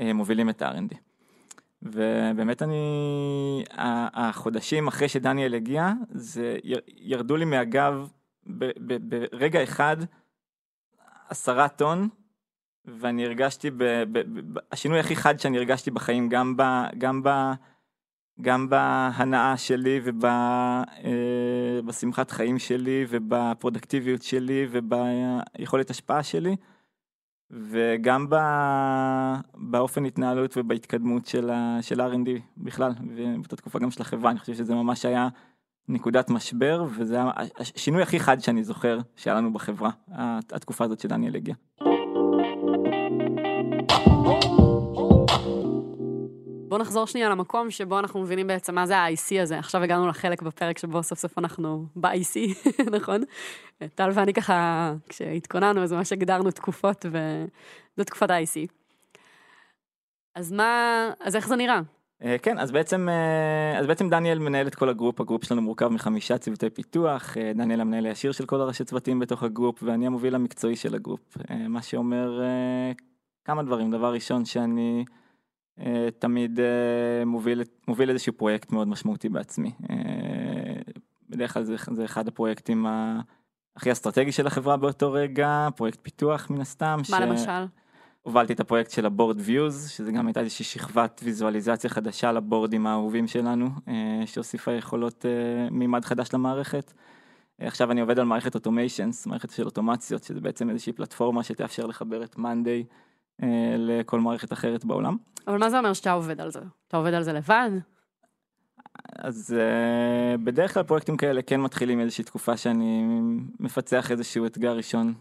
מובילים את ה-אר אנד די. ובאמת אני, החודשים אחרי שדניאל הגיע, זה ירדו לי מהגב ברגע אחד עשרה טון, ואני הרגשתי, השינוי הכי חד שאני הרגשתי בחיים, גם ב, גם ב, גם בהנאה שלי ובשמחת חיים שלי ובפרודקטיביות שלי וביכולת השפעה שלי, וגם באופן התנהלות ובהתקדמות של ה-אר אנד די בכלל, ובאותה תקופה גם של החברה. אני חושב שזה ממש היה נקודת משבר, וזה היה השינוי הכי חד שאני זוכר שהיה לנו בחברה, התקופה הזאת של דניאל הגיע. בואו נחזור שנייה למקום שבו אנחנו מבינים בעצם מה זה ה-איי סי הזה. עכשיו הגענו לחלק בפרק שבו סוף סוף אנחנו ב-איי סי, נכון? טל ואני ככה, כשהתכוננו, אז ממש הגדרנו תקופות, וזו תקופת ה-איי סי. אז מה, אז איך זה נראה? כן, אז בעצם, אז בעצם דניאל מנהל את כל הגרופ, הגרופ שלנו מורכב מחמישה צוותי פיתוח, דניאל המנהל הישיר של כל הראשי צוותים בתוך הגרופ, ואני המוביל המקצועי של הגרופ. מה שאומר כמה דברים. דבר ראשון, שאני תמיד מוביל, מוביל איזשהו פרויקט מאוד משמעותי בעצמי. בדרך כלל זה, זה אחד הפרויקטים הכי אסטרטגי של החברה באותו רגע, פרויקט פיתוח מן הסתם. מה למשל? הובלתי את הפרויקט של הבורד ויוז, שזה גם הייתה איזושהי שכבת ויזואליזציה חדשה לבורדים האהובים שלנו, שהוסיפה יכולות מימד חדש למערכת. עכשיו אני עובד על מערכת אוטומיישנס, מערכת של אוטומציות, שזה בעצם איזושהי פלטפורמה שתאפשר לחבר את Mandy לכל מערכת אחרת בעולם. אבל מה זה אומר שאתה עובד על זה? אתה עובד על זה לבד? אז בדרך כלל פרויקטים כאלה כן מתחילים איזושהי תקופה שאני מפצח איזשהו אתגר ראשון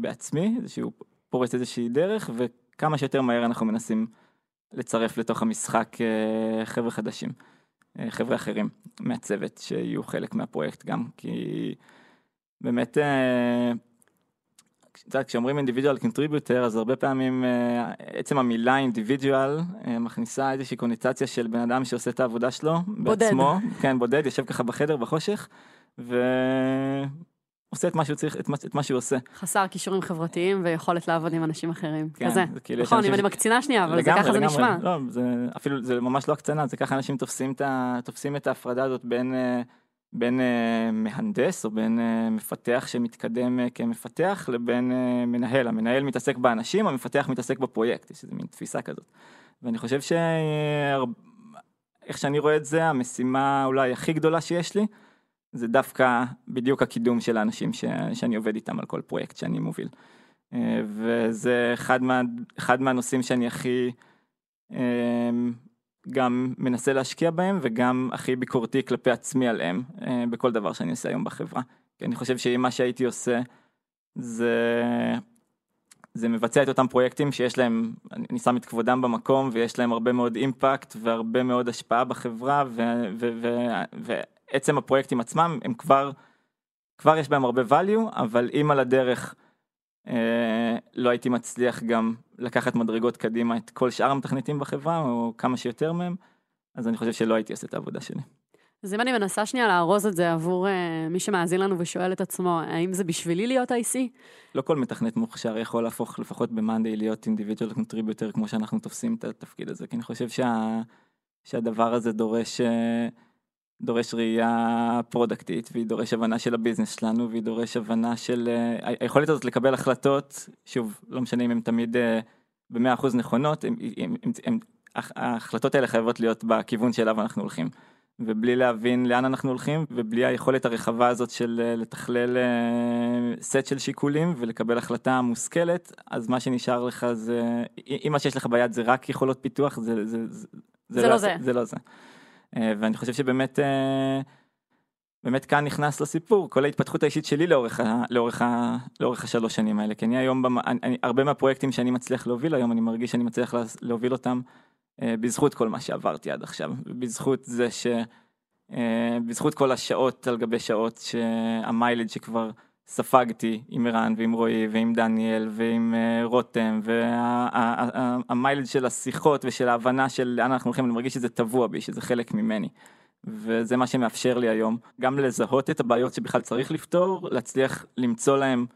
בעצמי, איזשהו פורס איזושהי דרך, וכמה שיותר מהר אנחנו מנסים לצרף לתוך המשחק חבר'ה חדשים, חבר'ה אחרים מהצוות שיהיו חלק מהפרויקט גם, כי באמת כשאומרים individual contributor, אז הרבה פעמים עצם המילה individual מכניסה איזושהי קונוטציה של בן אדם שעושה את העבודה שלו בעצמו, כן, בודד, יושב ככה בחדר, בחושך, ועושה את מה שהוא צריך, את מה שהוא עושה. חסר כישורים חברתיים ויכולת לעבוד עם אנשים אחרים. כזה. נכון, אם אני מקצינה שנייה, אבל זה ככה זה נשמע. לא, אפילו זה ממש לא הקצנה, זה ככה אנשים תופסים את ההפרדה הזאת בין... בין uh, מהנדס או בין uh, מפתח שמתקדם uh, כמפתח לבין uh, מנהל. המנהל מתעסק באנשים, המפתח מתעסק בפרויקט. יש איזו מין תפיסה כזאת. ואני חושב שאיך שאני רואה את זה, המשימה אולי הכי גדולה שיש לי, זה דווקא בדיוק הקידום של האנשים ש... שאני עובד איתם על כל פרויקט שאני מוביל. Uh, וזה אחד, מה... אחד מהנושאים שאני הכי... Uh, גם מנסה להשקיע בהם, וגם הכי ביקורתי כלפי עצמי עליהם, בכל דבר שאני עושה היום בחברה. כי אני חושב שמה שהייתי עושה, זה, זה מבצע את אותם פרויקטים שיש להם, אני שם את כבודם במקום, ויש להם הרבה מאוד אימפקט, והרבה מאוד השפעה בחברה, ו, ו, ו, ו, ועצם הפרויקטים עצמם, הם כבר, כבר יש בהם הרבה value, אבל אם על הדרך, לא הייתי מצליח גם לקחת מדרגות קדימה את כל שאר המתכנתים בחברה, או כמה שיותר מהם, אז אני חושב שלא הייתי עושה את העבודה שלי. אז אם אני מנסה שנייה להרוז את זה עבור מי שמאזין לנו ושואל את עצמו, האם זה בשבילי להיות איי סי? לא כל מתכנת מוכשר יכול להפוך לפחות במאנדי להיות individual contributor, כמו שאנחנו תופסים את התפקיד הזה, כי אני חושב שה... שהדבר הזה דורש... דורש ראייה פרודקטית, והיא דורש הבנה של הביזנס שלנו, והיא דורש הבנה של... היכולת הזאת לקבל החלטות, שוב, לא משנה אם הן תמיד ב-מאה אחוז נכונות, הם, הם, הם, הם, ההחלטות האלה חייבות להיות בכיוון שאליו אנחנו הולכים. ובלי להבין לאן אנחנו הולכים, ובלי היכולת הרחבה הזאת של לתכלל סט של שיקולים, ולקבל החלטה מושכלת, אז מה שנשאר לך זה... אם מה שיש לך ביד זה רק יכולות פיתוח, זה, זה, זה, זה, זה לא זה. זה לא זה. ואני חושב שבאמת, באמת כאן נכנס לסיפור, כל ההתפתחות האישית שלי לאורך, לאורך, לאורך השלוש שנים האלה, כי אני היום, אני, הרבה מהפרויקטים שאני מצליח להוביל היום, אני מרגיש שאני מצליח להוביל אותם בזכות כל מה שעברתי עד עכשיו, בזכות זה ש, בזכות כל השעות על גבי שעות שהמיילד שכבר ספגתי עם אירן ועם רועי ועם דניאל ועם רותם, והמיילד של השיחות ושל ההבנה של לאן אנחנו הולכים, אני מרגיש שזה טבוע בי, שזה חלק ממני. וזה מה שמאפשר לי היום, גם לזהות את הבעיות שבכלל צריך לפתור, להצליח למצוא להם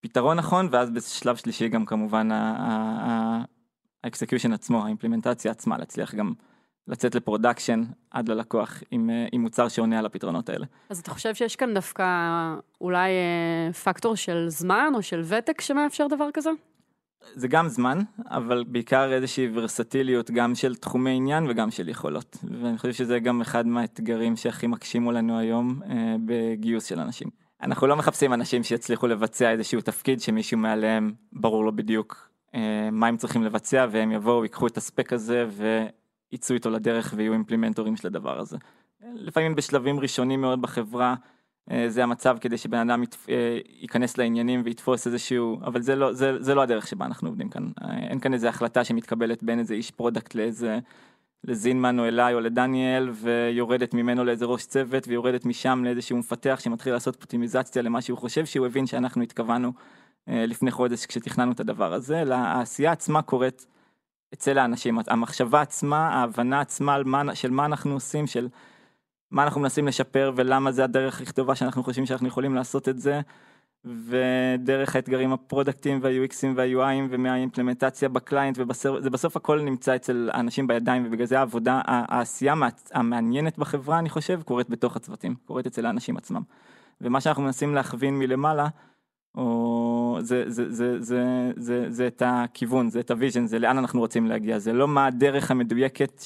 פתרון נכון, ואז בשלב שלישי גם כמובן ה-execution עצמו, האימפלימנטציה עצמה, להצליח גם לצאת לפרודקשן עד ללקוח עם, עם מוצר שעונה על הפתרונות האלה. אז אתה חושב שיש כאן דווקא אולי פקטור של זמן או של ותק שמאפשר דבר כזה? זה גם זמן, אבל בעיקר איזושהי ורסטיליות גם של תחומי עניין וגם של יכולות. ואני חושב שזה גם אחד מהאתגרים שהכי מקשימו לנו היום בגיוס של אנשים. אנחנו לא מחפשים אנשים שיצליחו לבצע איזשהו תפקיד שמישהו מעליהם ברור לו בדיוק מה הם צריכים לבצע, והם יבואו, יקחו את הספק הזה ו... ייצאו איתו לדרך ויהיו אימפלימנטורים של הדבר הזה. לפעמים בשלבים ראשונים מאוד בחברה, זה המצב כדי שבן אדם ייכנס לעניינים ויתפוס איזשהו, אבל זה לא, זה, זה לא הדרך שבה אנחנו עובדים כאן. אין כאן איזו החלטה שמתקבלת בין איזה איש פרודקט לאיזה, לזינמן או אליי או לדניאל, ויורדת ממנו לאיזה ראש צוות, ויורדת משם לאיזשהו מפתח שמתחיל לעשות פוטימיזציה למה שהוא חושב, שהוא הבין שאנחנו התכוונו לפני חודש כשתכננו את הדבר הזה. העשייה עצמה קורית אצל האנשים, המחשבה עצמה, ההבנה עצמה של מה אנחנו עושים, של מה אנחנו מנסים לשפר, ולמה זה הדרך הכתובה שאנחנו חושבים שאנחנו יכולים לעשות את זה, ודרך האתגרים הפרודקטיים וה-יו אקסים וה-יו איים, ומהאימפלמנטציה בקליינט, זה בסוף הכל נמצא אצל האנשים בידיים, ובגלל זה העבודה, העשייה המעניינת בחברה, אני חושב, קורית בתוך הצוותים, קורית אצל האנשים עצמם. ומה שאנחנו מנסים להכווין מלמעלה, או זה, זה, זה, זה, זה, זה את הכיוון, זה את הוויז'ן, זה לאן אנחנו רוצים להגיע, זה לא מה הדרך המדויקת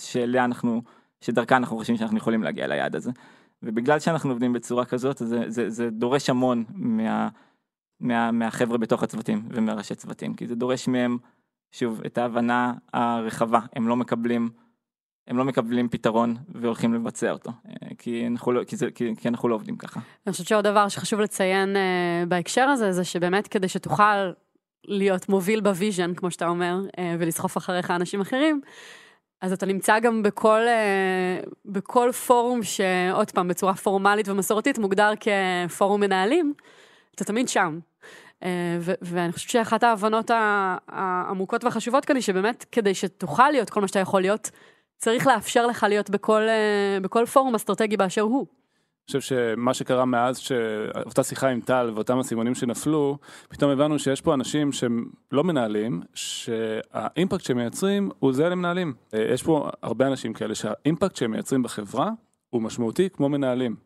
שאליה אנחנו, שדרכה אנחנו חושבים שאנחנו יכולים להגיע ליעד הזה. ובגלל שאנחנו עובדים בצורה כזאת, זה, זה, זה דורש המון מה, מה, מהחבר'ה בתוך הצוותים ומראשי צוותים, כי זה דורש מהם, שוב, את ההבנה הרחבה. הם לא מקבלים, הם לא מקבלים פתרון והולכים לבצע אותו, כי אנחנו לא, כי זה, כי, כי אנחנו לא עובדים ככה. אני חושבת שעוד דבר שחשוב לציין בהקשר הזה, זה שבאמת כדי שתוכל להיות מוביל בוויז'ן, כמו שאתה אומר, ולסחוף אחריך אנשים אחרים, אז אתה נמצא גם בכל, בכל פורום שעוד פעם, בצורה פורמלית ומסורתית, מוגדר כפורום מנהלים, אתה תמיד שם. ו- ואני חושבת שאחת ההבנות העמוקות והחשובות כאן היא שבאמת כדי שתוכל להיות כל מה שאתה יכול להיות, צריך לאפשר לך להיות בכל, בכל פורום אסטרטגי באשר הוא. אני חושב שמה שקרה מאז שאותה שיחה עם טל ואותם הסימונים שנפלו, פתאום הבנו שיש פה אנשים שהם לא מנהלים, שהאימפקט שהם מייצרים הוא זה למנהלים. יש פה הרבה אנשים כאלה שהאימפקט שהם מייצרים בחברה הוא משמעותי כמו מנהלים.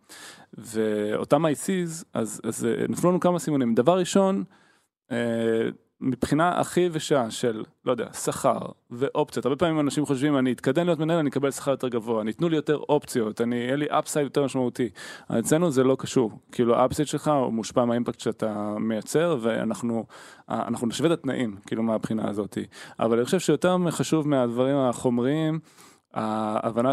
ואותם I Cs, אז, אז נפלו לנו כמה סימונים. דבר ראשון, מבחינה הכי ושעה של, לא יודע, שכר ואופציות. הרבה פעמים אנשים חושבים, אני אתקדם להיות מנהל, אני אקבל שכר יותר גבוה, אני תנו לי יותר אופציות, אני, יהיה לי אפסייד יותר משמעותי. אצלנו זה לא קשור. כאילו, האפסייד שלך הוא מושפע מהאימפקט שאתה מייצר, ואנחנו, אנחנו נשווה את התנאים, כאילו, מהבחינה הזאת. אבל אני חושב שיותר חשוב מהדברים החומריים, ההבנה,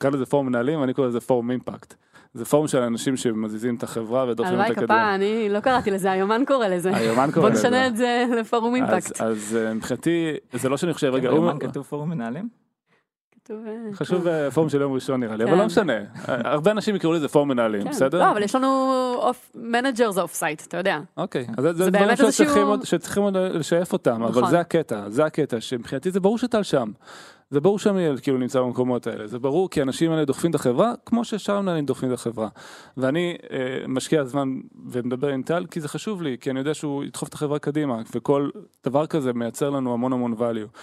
כאן זה פורום מנהלים, אני קורא לזה פורום אימפקט. זה פורום של אנשים שמזיזים את החברה ודוחפים את הקדום. אני לא קראתי לזה, היומן קורא לזה. בוא נשנה את זה לפורום אימפקט. אז מבחינתי, זה לא שאני חושב, רגע, היומן כתוב פורום מנהלים? כתוב... חשוב פורום של יום ראשון נראה לי, אבל לא משנה. הרבה אנשים יקראו לזה פורום מנהלים, בסדר? לא, אבל יש לנו managers off site, אתה יודע. אוקיי, אז זה דברים שצריכים עוד לשאף אותם, אבל זה הקטע, זה הקטע, שמבחינתי זה ברור שטל שם. זה ברור שהמנהל כאילו נמצא במקומות האלה, זה ברור כי אנשים האלה דוחפים את החברה, כמו ששאר מנהלים דוחפים את החברה. ואני אה, משקיע זמן ומדבר עם טל, כי זה חשוב לי, כי אני יודע שהוא ידחוף את החברה קדימה, וכל דבר כזה מייצר לנו המון המון value.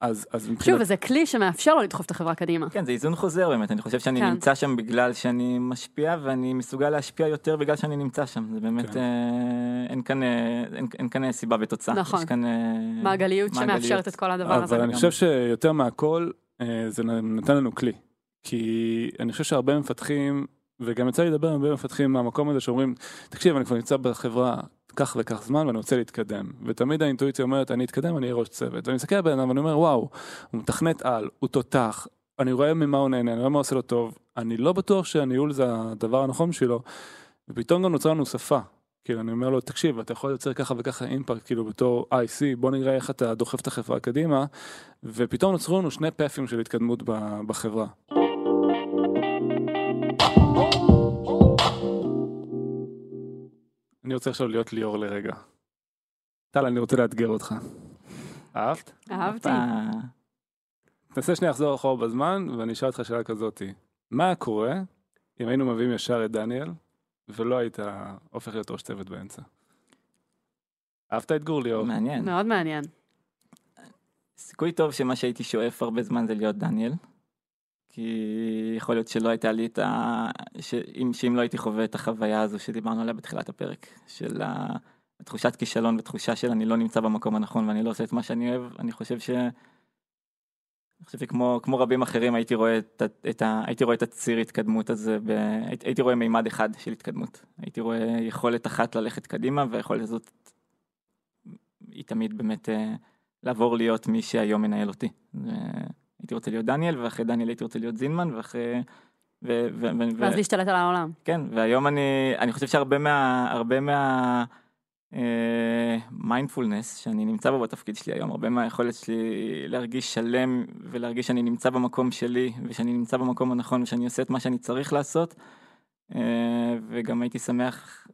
אז, אז שוב, מבחינת... וזה כלי שמאפשר לו לדחוף את החברה קדימה. כן, זה איזון חוזר באמת, אני חושב שאני כן. נמצא שם בגלל שאני משפיע, ואני מסוגל להשפיע יותר בגלל שאני נמצא שם, זה באמת כן. אה, אין, כאן, אה, אין, אין כאן סיבה בתוצאה. נכון, יש כאן, אה, מעגליות שמאפשרת את כל הדבר אבל הזה. אבל אני חושב שיותר מהכל, אה, זה נתן לנו כלי, כי אני חושב שהרבה מפתחים, וגם יצא לדבר עם הרבה מפתחים מהמקום הזה שאומרים, תקשיב, אני כבר נמצא בחברה, כך וכך זמן, ואני רוצה להתקדם. ותמיד האינטואיציה אומרת, אני אתקדם, אני אהיה ראש צוות. ואני מסתכל בן אדם, ואני אומר, וואו, הוא מתכנת על, הוא תותח, אני רואה ממה הוא נהנה, אני רואה מה עושה לו טוב, אני לא בטוח שהניהול זה הדבר הנכון שלו, ופתאום גם נוצרנו שפה. כאילו, אני אומר לו, תקשיב, אתה יכול לייצר ככה וככה אימפקט, כאילו, בתור I C, בוא נראה איך אתה דוחף את החברה הקדימה, ופתאום נוצרנו שני פאפים של התקדמות בחברה. אני רוצה עכשיו להיות ליאור לרגע. טל, אני רוצה לאתגר אותך. אהבת? אהבתי. תנסה שנייה לחזור אחורה בזמן, ואני אשאל אותך שאלה כזאת. מה קורה אם היינו מביאים ישר את דניאל, ולא היית הופך להיות ראש צוות באמצע? אהבת את גור ליאור? מעניין. מאוד מעניין. סיכוי טוב שמה שהייתי שואף הרבה זמן זה להיות דניאל. כי יכול להיות שלא הייתה לי את ה... שאם לא הייתי חווה את החוויה הזו שדיברנו עליה בתחילת הפרק, של התחושת כישלון ותחושה של אני לא נמצא במקום הנכון ואני לא עושה את מה שאני אוהב, אני חושב ש... אני חושב שכמו כמו רבים אחרים הייתי רואה את, את ה... הייתי רואה את הציר התקדמות הזה, ב... הייתי רואה מימד אחד של התקדמות. הייתי רואה יכולת אחת ללכת קדימה, והיכולת הזאת היא תמיד באמת לעבור להיות מי שהיום מנהל אותי. ו... הייתי רוצה להיות דניאל, ואחרי דניאל הייתי רוצה להיות זינמן, ואחרי... ו- ו- ו- ואז ו- להשתלט על העולם. כן, והיום אני, אני חושב שהרבה מה... הרבה מה... מיינדפולנס, שאני נמצא בו בתפקיד שלי היום, הרבה מהיכולת שלי להרגיש שלם, ולהרגיש שאני נמצא במקום שלי, ושאני נמצא במקום הנכון, ושאני עושה את מה שאני צריך לעשות, וגם הייתי שמח...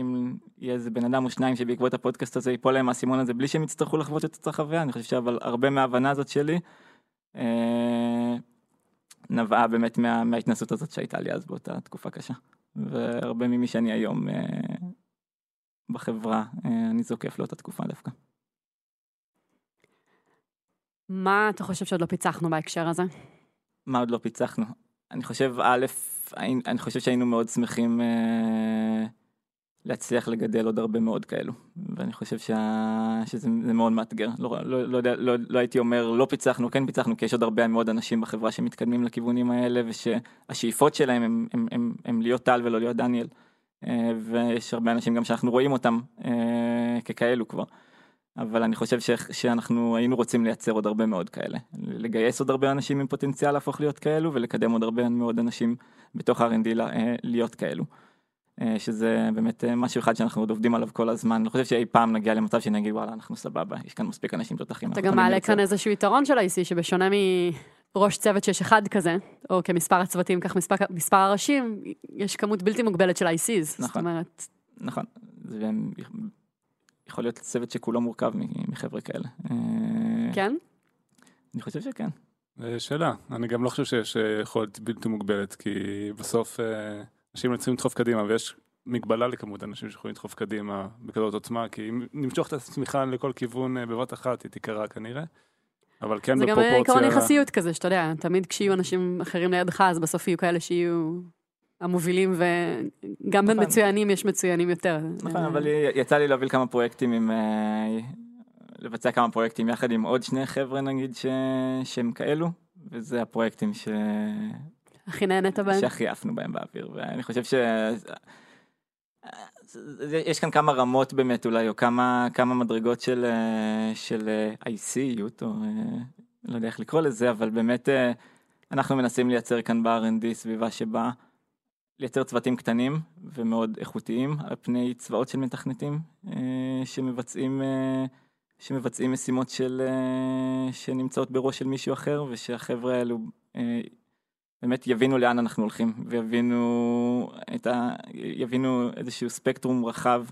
אם יהיה איזה בן אדם או שניים שבעקבות הפודקאסט הזה ייפול להם הסימון הזה בלי שהם יצטרכו לחוות את אותה חוויה, אני חושב שאבל הרבה מההבנה הזאת שלי אה, נבעה באמת מה, מההתנסות הזאת שהייתה לי אז באותה תקופה קשה. והרבה ממי שאני היום אה, בחברה, אה, אני זוקף לאותה תקופה דווקא. מה אתה חושב שעוד לא פיצחנו בהקשר הזה? מה עוד לא פיצחנו? אני חושב, א', אני חושב שהיינו מאוד שמחים... אה, להצליח לגדל עוד הרבה מאוד כאלו. ואני חושב שה... שזה מאוד מאתגר. לא, לא, לא, לא, לא הייתי אומר, לא פיצחנו, כן פיצחנו, כי יש עוד הרבה מאוד אנשים בחברה שמתקדמים לכיוונים האלה, ושהשאיפות שלהם הם, הם, הם, הם להיות טל ולא להיות דניאל. ויש הרבה אנשים גם שאנחנו רואים אותם ככאלו כבר. אבל אני חושב שאנחנו היינו רוצים לייצר עוד הרבה מאוד כאלה. לגייס עוד הרבה אנשים עם פוטנציאל להפוך להיות כאלו, ולקדם עוד הרבה מאוד אנשים בתוך אר אנד די להיות כאלו. שזה באמת משהו אחד שאנחנו עוד עובדים עליו כל הזמן. אני חושב שאי פעם נגיע למצב שנגיד, וואלה, אנחנו סבבה, יש כאן מספיק אנשים תותחים. אתה גם מעלה כאן איזשהו יתרון של ה-איי סי, שבשונה מראש צוות שיש אחד כזה, או כמספר הצוותים, כך מספר הראשים, יש כמות בלתי מוגבלת של ה-איי סיז. זאת אומרת... נכון. יכול להיות צוות שכולו מורכב מחבר'ה כאלה. כן? אני חושב שכן. שאלה. אני גם לא חושב שיש יכולת בלתי מוגבלת, כי בסוף אנשים יוצאים לדחוף קדימה, ויש מגבלה לכמות אנשים שיכולים לדחוף קדימה בכזאת עוצמה, כי אם נמשוך את הצמיחה לכל כיוון בבת אחת, היא תיקרה כנראה. אבל כן בפרופורציה... זה גם עקרון יחסיות כזה, שאתה יודע, תמיד כשיהיו אנשים אחרים לידך, אז בסוף יהיו כאלה שיהיו... המובילים, וגם בין מצוינים יש מצוינים יותר. נכון, אבל יצא לי להוביל כמה פרויקטים עם, לבצע כמה פרויקטים יחד עם עוד שני חבר'ה, נגיד, שהם כאלו, וזה הפרויקטים ש... הכי נהנית בהם? שהכי עפנו בהם באוויר, ואני חושב ש... יש כאן כמה רמות באמת אולי, או כמה, כמה מדרגות של, של איי סי-יות, או לא יודע איך לקרוא לזה, אבל באמת אנחנו מנסים לייצר כאן ב-אר אנד די סביבה שבה לייצר צוותים קטנים ומאוד איכותיים, על פני צבאות של מתכנתים, שמבצעים, שמבצעים משימות של, שנמצאות בראש של מישהו אחר, ושהחבר'ה האלו באמת יבינו לאן אנחנו הולכים, ויבינו את ה, יבינו איזשהו ספקטרום רחב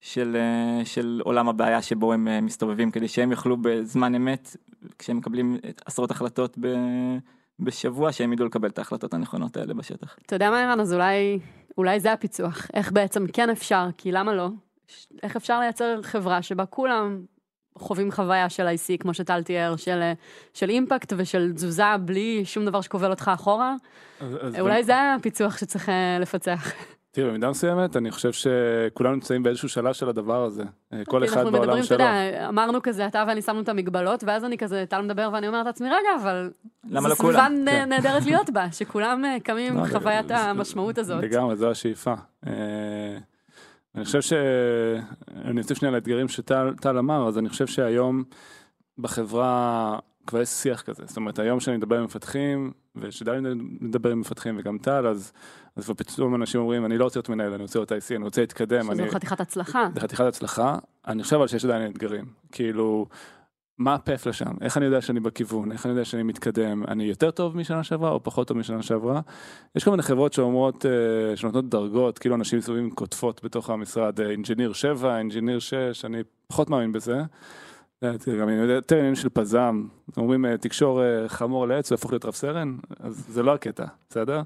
של, של עולם הבעיה שבו הם מסתובבים, כדי שהם יוכלו בזמן אמת, כשהם מקבלים עשרות החלטות ב... בשבוע שהם ידעו לקבל את ההחלטות הנכונות האלה בשטח. אתה יודע מה, אירן, אז אולי, אולי זה הפיצוח. איך בעצם כן אפשר, כי למה לא? איך אפשר לייצר חברה שבה כולם חווים חוויה של איי סי, כמו שטל תיאר, של, של אימפקט ושל תזוזה, בלי שום דבר שכובל אותך אחורה? אז, אז אולי ו... זה הפיצוח שצריך לפצח. תראה, במידה מסוימת, אני חושב שכולם נמצאים באיזשהו שאלה של הדבר הזה. כל אחד בעולם שלו. אמרנו כזה, אתה ואני שמנו את המגבלות, ואז אני כזה, טל מדבר ואני אומרת לעצמי, רגע, אבל... למה לא כולם? זו סביבה נהדרת להיות בה, שכולם קמים עם חוויית המשמעות הזאת. לגמרי, זו השאיפה. אני חושב ש... אני אוסיף שנייה לאתגרים שטל אמר, אז אני חושב שהיום בחברה... כבר יש שיח כזה, זאת אומרת, היום שאני מדבר עם מפתחים, ושדאי נדבר עם מפתחים וגם טל, אז פתאום אנשים אומרים, אני לא רוצה להיות מנהל, אני רוצה להיות איי סי, אני רוצה להתקדם. שזו חתיכת הצלחה. חתיכת הצלחה, אני חושב על שיש עדיין אתגרים, כאילו, מה הפף לשם? איך אני יודע שאני בכיוון? איך אני יודע שאני מתקדם? אני יותר טוב משנה שעברה, או פחות טוב משנה שעברה? יש כל מיני חברות שאומרות, שנותנות דרגות, כאילו אנשים מסביבים כותפות בתוך המשרד, אינג'יניר שבע, אינג'יניר שש, אני פחות מאמין בזה. גם אני יודע, יותר עניין של פזם, אומרים תקשור חמור לעץ, הוא יהפוך להיות רב סרן, אז זה לא הקטע, בסדר?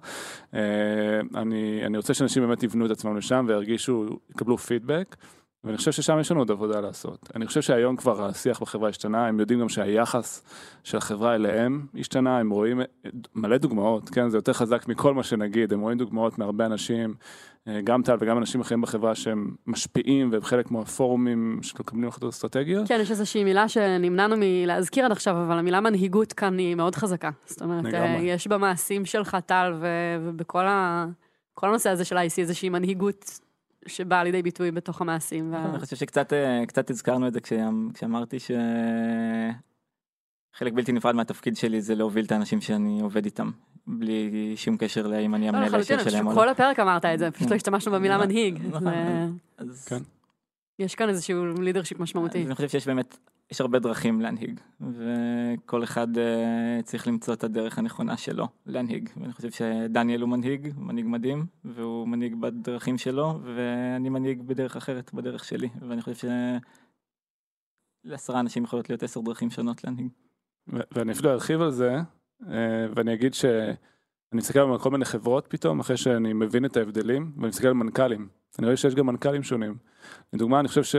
אני רוצה שאנשים באמת יבנו את עצמם לשם, וירגישו, יקבלו פידבק, ואני חושב ששם יש לנו עוד עבודה לעשות. אני חושב שהיום כבר השיח בחברה השתנה, הם יודעים גם שהיחס של החברה אליהם השתנה, הם רואים מלא דוגמאות, כן? זה יותר חזק מכל מה שנגיד, הם רואים דוגמאות מהרבה אנשים, גם טל וגם אנשים אחרים בחברה שהם משפיעים, והם חלק מהפורומים שמקבלים החלטות אסטרטגיות. כן, יש איזושהי מילה שנמנענו מלהזכיר עד עכשיו, אבל המילה מנהיגות כאן היא מאוד חזקה. זאת אומרת, יש במעשים שלך טל, ובכל הנושא הזה של ה-איי סי איזושהי מנהיגות שבאה לידי ביטוי בתוך המעשים. אני חושב שקצת הזכרנו את זה כשאמרתי ש... חלק בלתי נפרד מהתפקיד שלי זה להוביל את האנשים שאני עובד איתם, בלי שום קשר לאם אני המנהל הישיר שלהם. כל הפרק אמרת את זה, פשוט לא השתמשנו במילה מנהיג. יש כאן איזשהו לידרשיפ משמעותי. אני חושב שיש באמת, יש הרבה דרכים להנהיג, וכל אחד צריך למצוא את הדרך הנכונה שלו להנהיג. ואני חושב שדניאל הוא מנהיג, מנהיג מדהים, והוא מנהיג בדרכים שלו, ואני מנהיג בדרך אחרת, בדרך שלי. ואני חושב שלעשרה אנשים יכולות להיות עשר דרכים שונות להנהיג. ואני אפילו ארחיב על זה, ואני אגיד שאני מסתכל על כל מיני חברות פתאום, אחרי שאני מבין את ההבדלים, ואני מסתכל על מנכ"לים. אני רואה שיש גם מנכ"לים שונים. לדוגמה, אני חושב ש...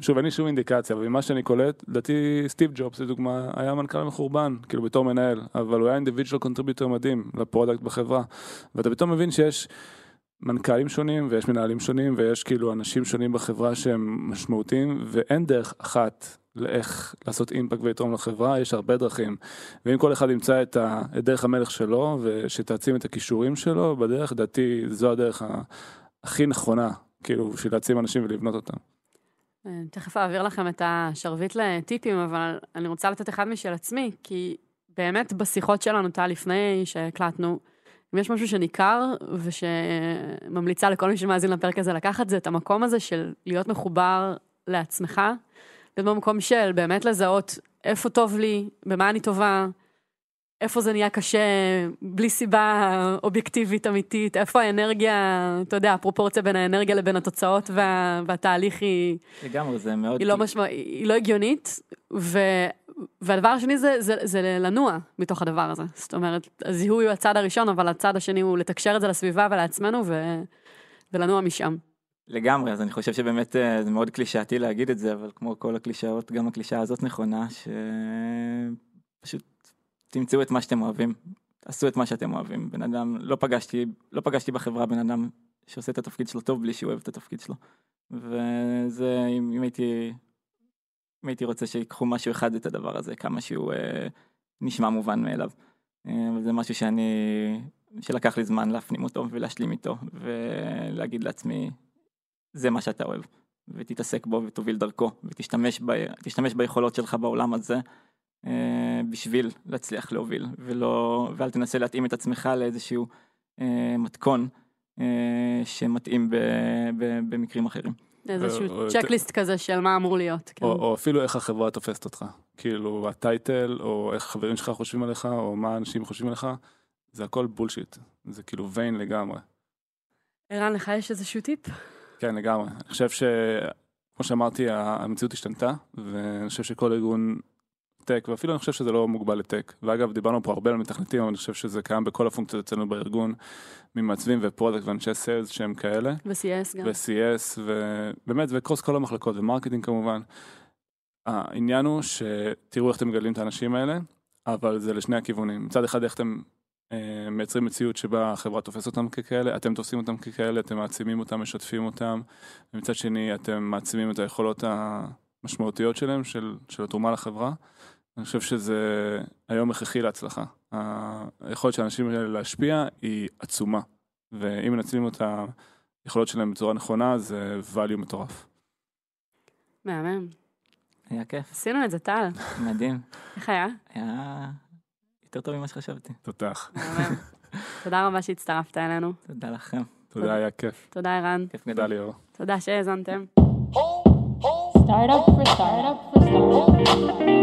שוב, אין לי שום אינדיקציה, אבל ממה שאני קולט, לדעתי סטיב ג'ובס, לדוגמה, היה מנכ"ל מחורבן, כאילו בתור מנהל, אבל הוא היה אינדיבידואל קונטריביוטר מדהים לפרודקט בחברה. ואתה פתאום מבין שיש מנכ"לים שונים, ויש מנהלים שונים, ויש כאילו אנשים שונים בחברה שהם משמעותיים, ואין דרך אחת לאיך לעשות אימפקט ויתרום לחברה, יש הרבה דרכים. ואם כל אחד ימצא את דרך המלך שלו, ושתעצים את הכישורים שלו בדרך, דעתי זו הדרך הכי נכונה, כאילו, בשביל להצים אנשים ולבנות אותם. תכף אעביר לכם את השרביט לטיפים, אבל אני רוצה לתת אחד משל עצמי, כי באמת בשיחות שלנו, טל, לפני שהקלטנו, אם יש משהו שניכר, ושממליצה לכל מי שמאזין לפרק הזה לקחת, זה את המקום הזה של להיות מחובר לעצמך, להיות במקום של באמת לזהות איפה טוב לי, במה אני טובה, איפה זה נהיה קשה, בלי סיבה אובייקטיבית, אמיתית, איפה האנרגיה, אתה יודע, הפרופורציה בין האנרגיה לבין התוצאות וה, והתהליך היא... לגמרי, זה מאוד... היא לא, משמע, היא לא הגיונית, ו, והדבר השני זה, זה, זה לנוע מתוך הדבר הזה. זאת אומרת, הזיהוי הוא הצד הראשון, אבל הצד השני הוא לתקשר את זה לסביבה ולעצמנו, ו, ולנוע משם. לגמרי, אז אני חושב שבאמת זה מאוד קלישאתי להגיד את זה, אבל כמו כל הקלישאות, גם הקלישאה הזאת נכונה, שפשוט... תמצאו את מה שאתם אוהבים, עשו את מה שאתם אוהבים. בן אדם, לא פגשתי, לא פגשתי בחברה בן אדם שעושה את התפקיד שלו טוב בלי שהוא אוהב את התפקיד שלו. וזה, אם, אם הייתי, אם הייתי רוצה שיקחו משהו אחד את הדבר הזה, כמה שהוא, אה, נשמע מובן מאליו. אה, אבל זה משהו שאני, שלקח לי זמן להפנים אותו ולהשלים איתו, ולהגיד לעצמי, זה מה שאתה אוהב, ותתעסק בו ותוביל דרכו, ותשתמש ב, תשתמש ביכולות שלך בעולם הזה. בשביל להצליח להוביל, ולא, ואל תנסה להתאים את עצמך לאיזשהו מתכון שמתאים במקרים אחרים. איזשהו צ'קליסט כזה של מה אמור להיות. או אפילו איך החברה תופסת אותך. כאילו הטייטל, או איך חברים שלך חושבים עליך, או מה אנשים חושבים עליך, זה הכל בולשיט. זה כאילו ויין לגמרי. ערן, לך יש איזשהו טיפ? כן, לגמרי. אני חושב ש, כמו שאמרתי, המציאות השתנתה, ואני חושב שכל ארגון טק, ואפילו אני חושב שזה לא מוגבל לטק. ואגב, דיברנו פה הרבה על מתכנתים, אבל אני חושב שזה קיים בכל הפונקציות אצלנו בארגון, ממעצבים ופרודקט ואנשי סיילס שהם כאלה. ו-סי אס גם. ו-סי אס, ובאמת, וקרוס כל המחלקות, ומרקטינג כמובן. העניין הוא שתראו איך אתם מגדלים את האנשים האלה, אבל זה לשני הכיוונים. מצד אחד, איך אתם אה, מייצרים מציאות שבה החברה תופסת אותם ככאלה, אתם תופסים אותם ככאלה, אתם מעצימים אותם, משתפים אותם, ומצד שני, אתם מעצימים את היכולות המשמעותיות שלהם, של, של התרומה לחברה. אני חושב שזה היום הכרחי להצלחה. היכולת של האנשים להשפיע היא עצומה, ואם מנצלים את היכולות שלהם בצורה נכונה, זה value מטורף. מהמם. היה כיף. עשינו את זה, טל. מדהים. איך היה? היה יותר טוב ממה שחשבתי. תותח. תודה רבה שהצטרפת אלינו. תודה לכם. תודה, היה כיף. תודה, ערן. כיף גדול. תודה, ליאור. תודה שהאזנתם. Start up for start up for start up.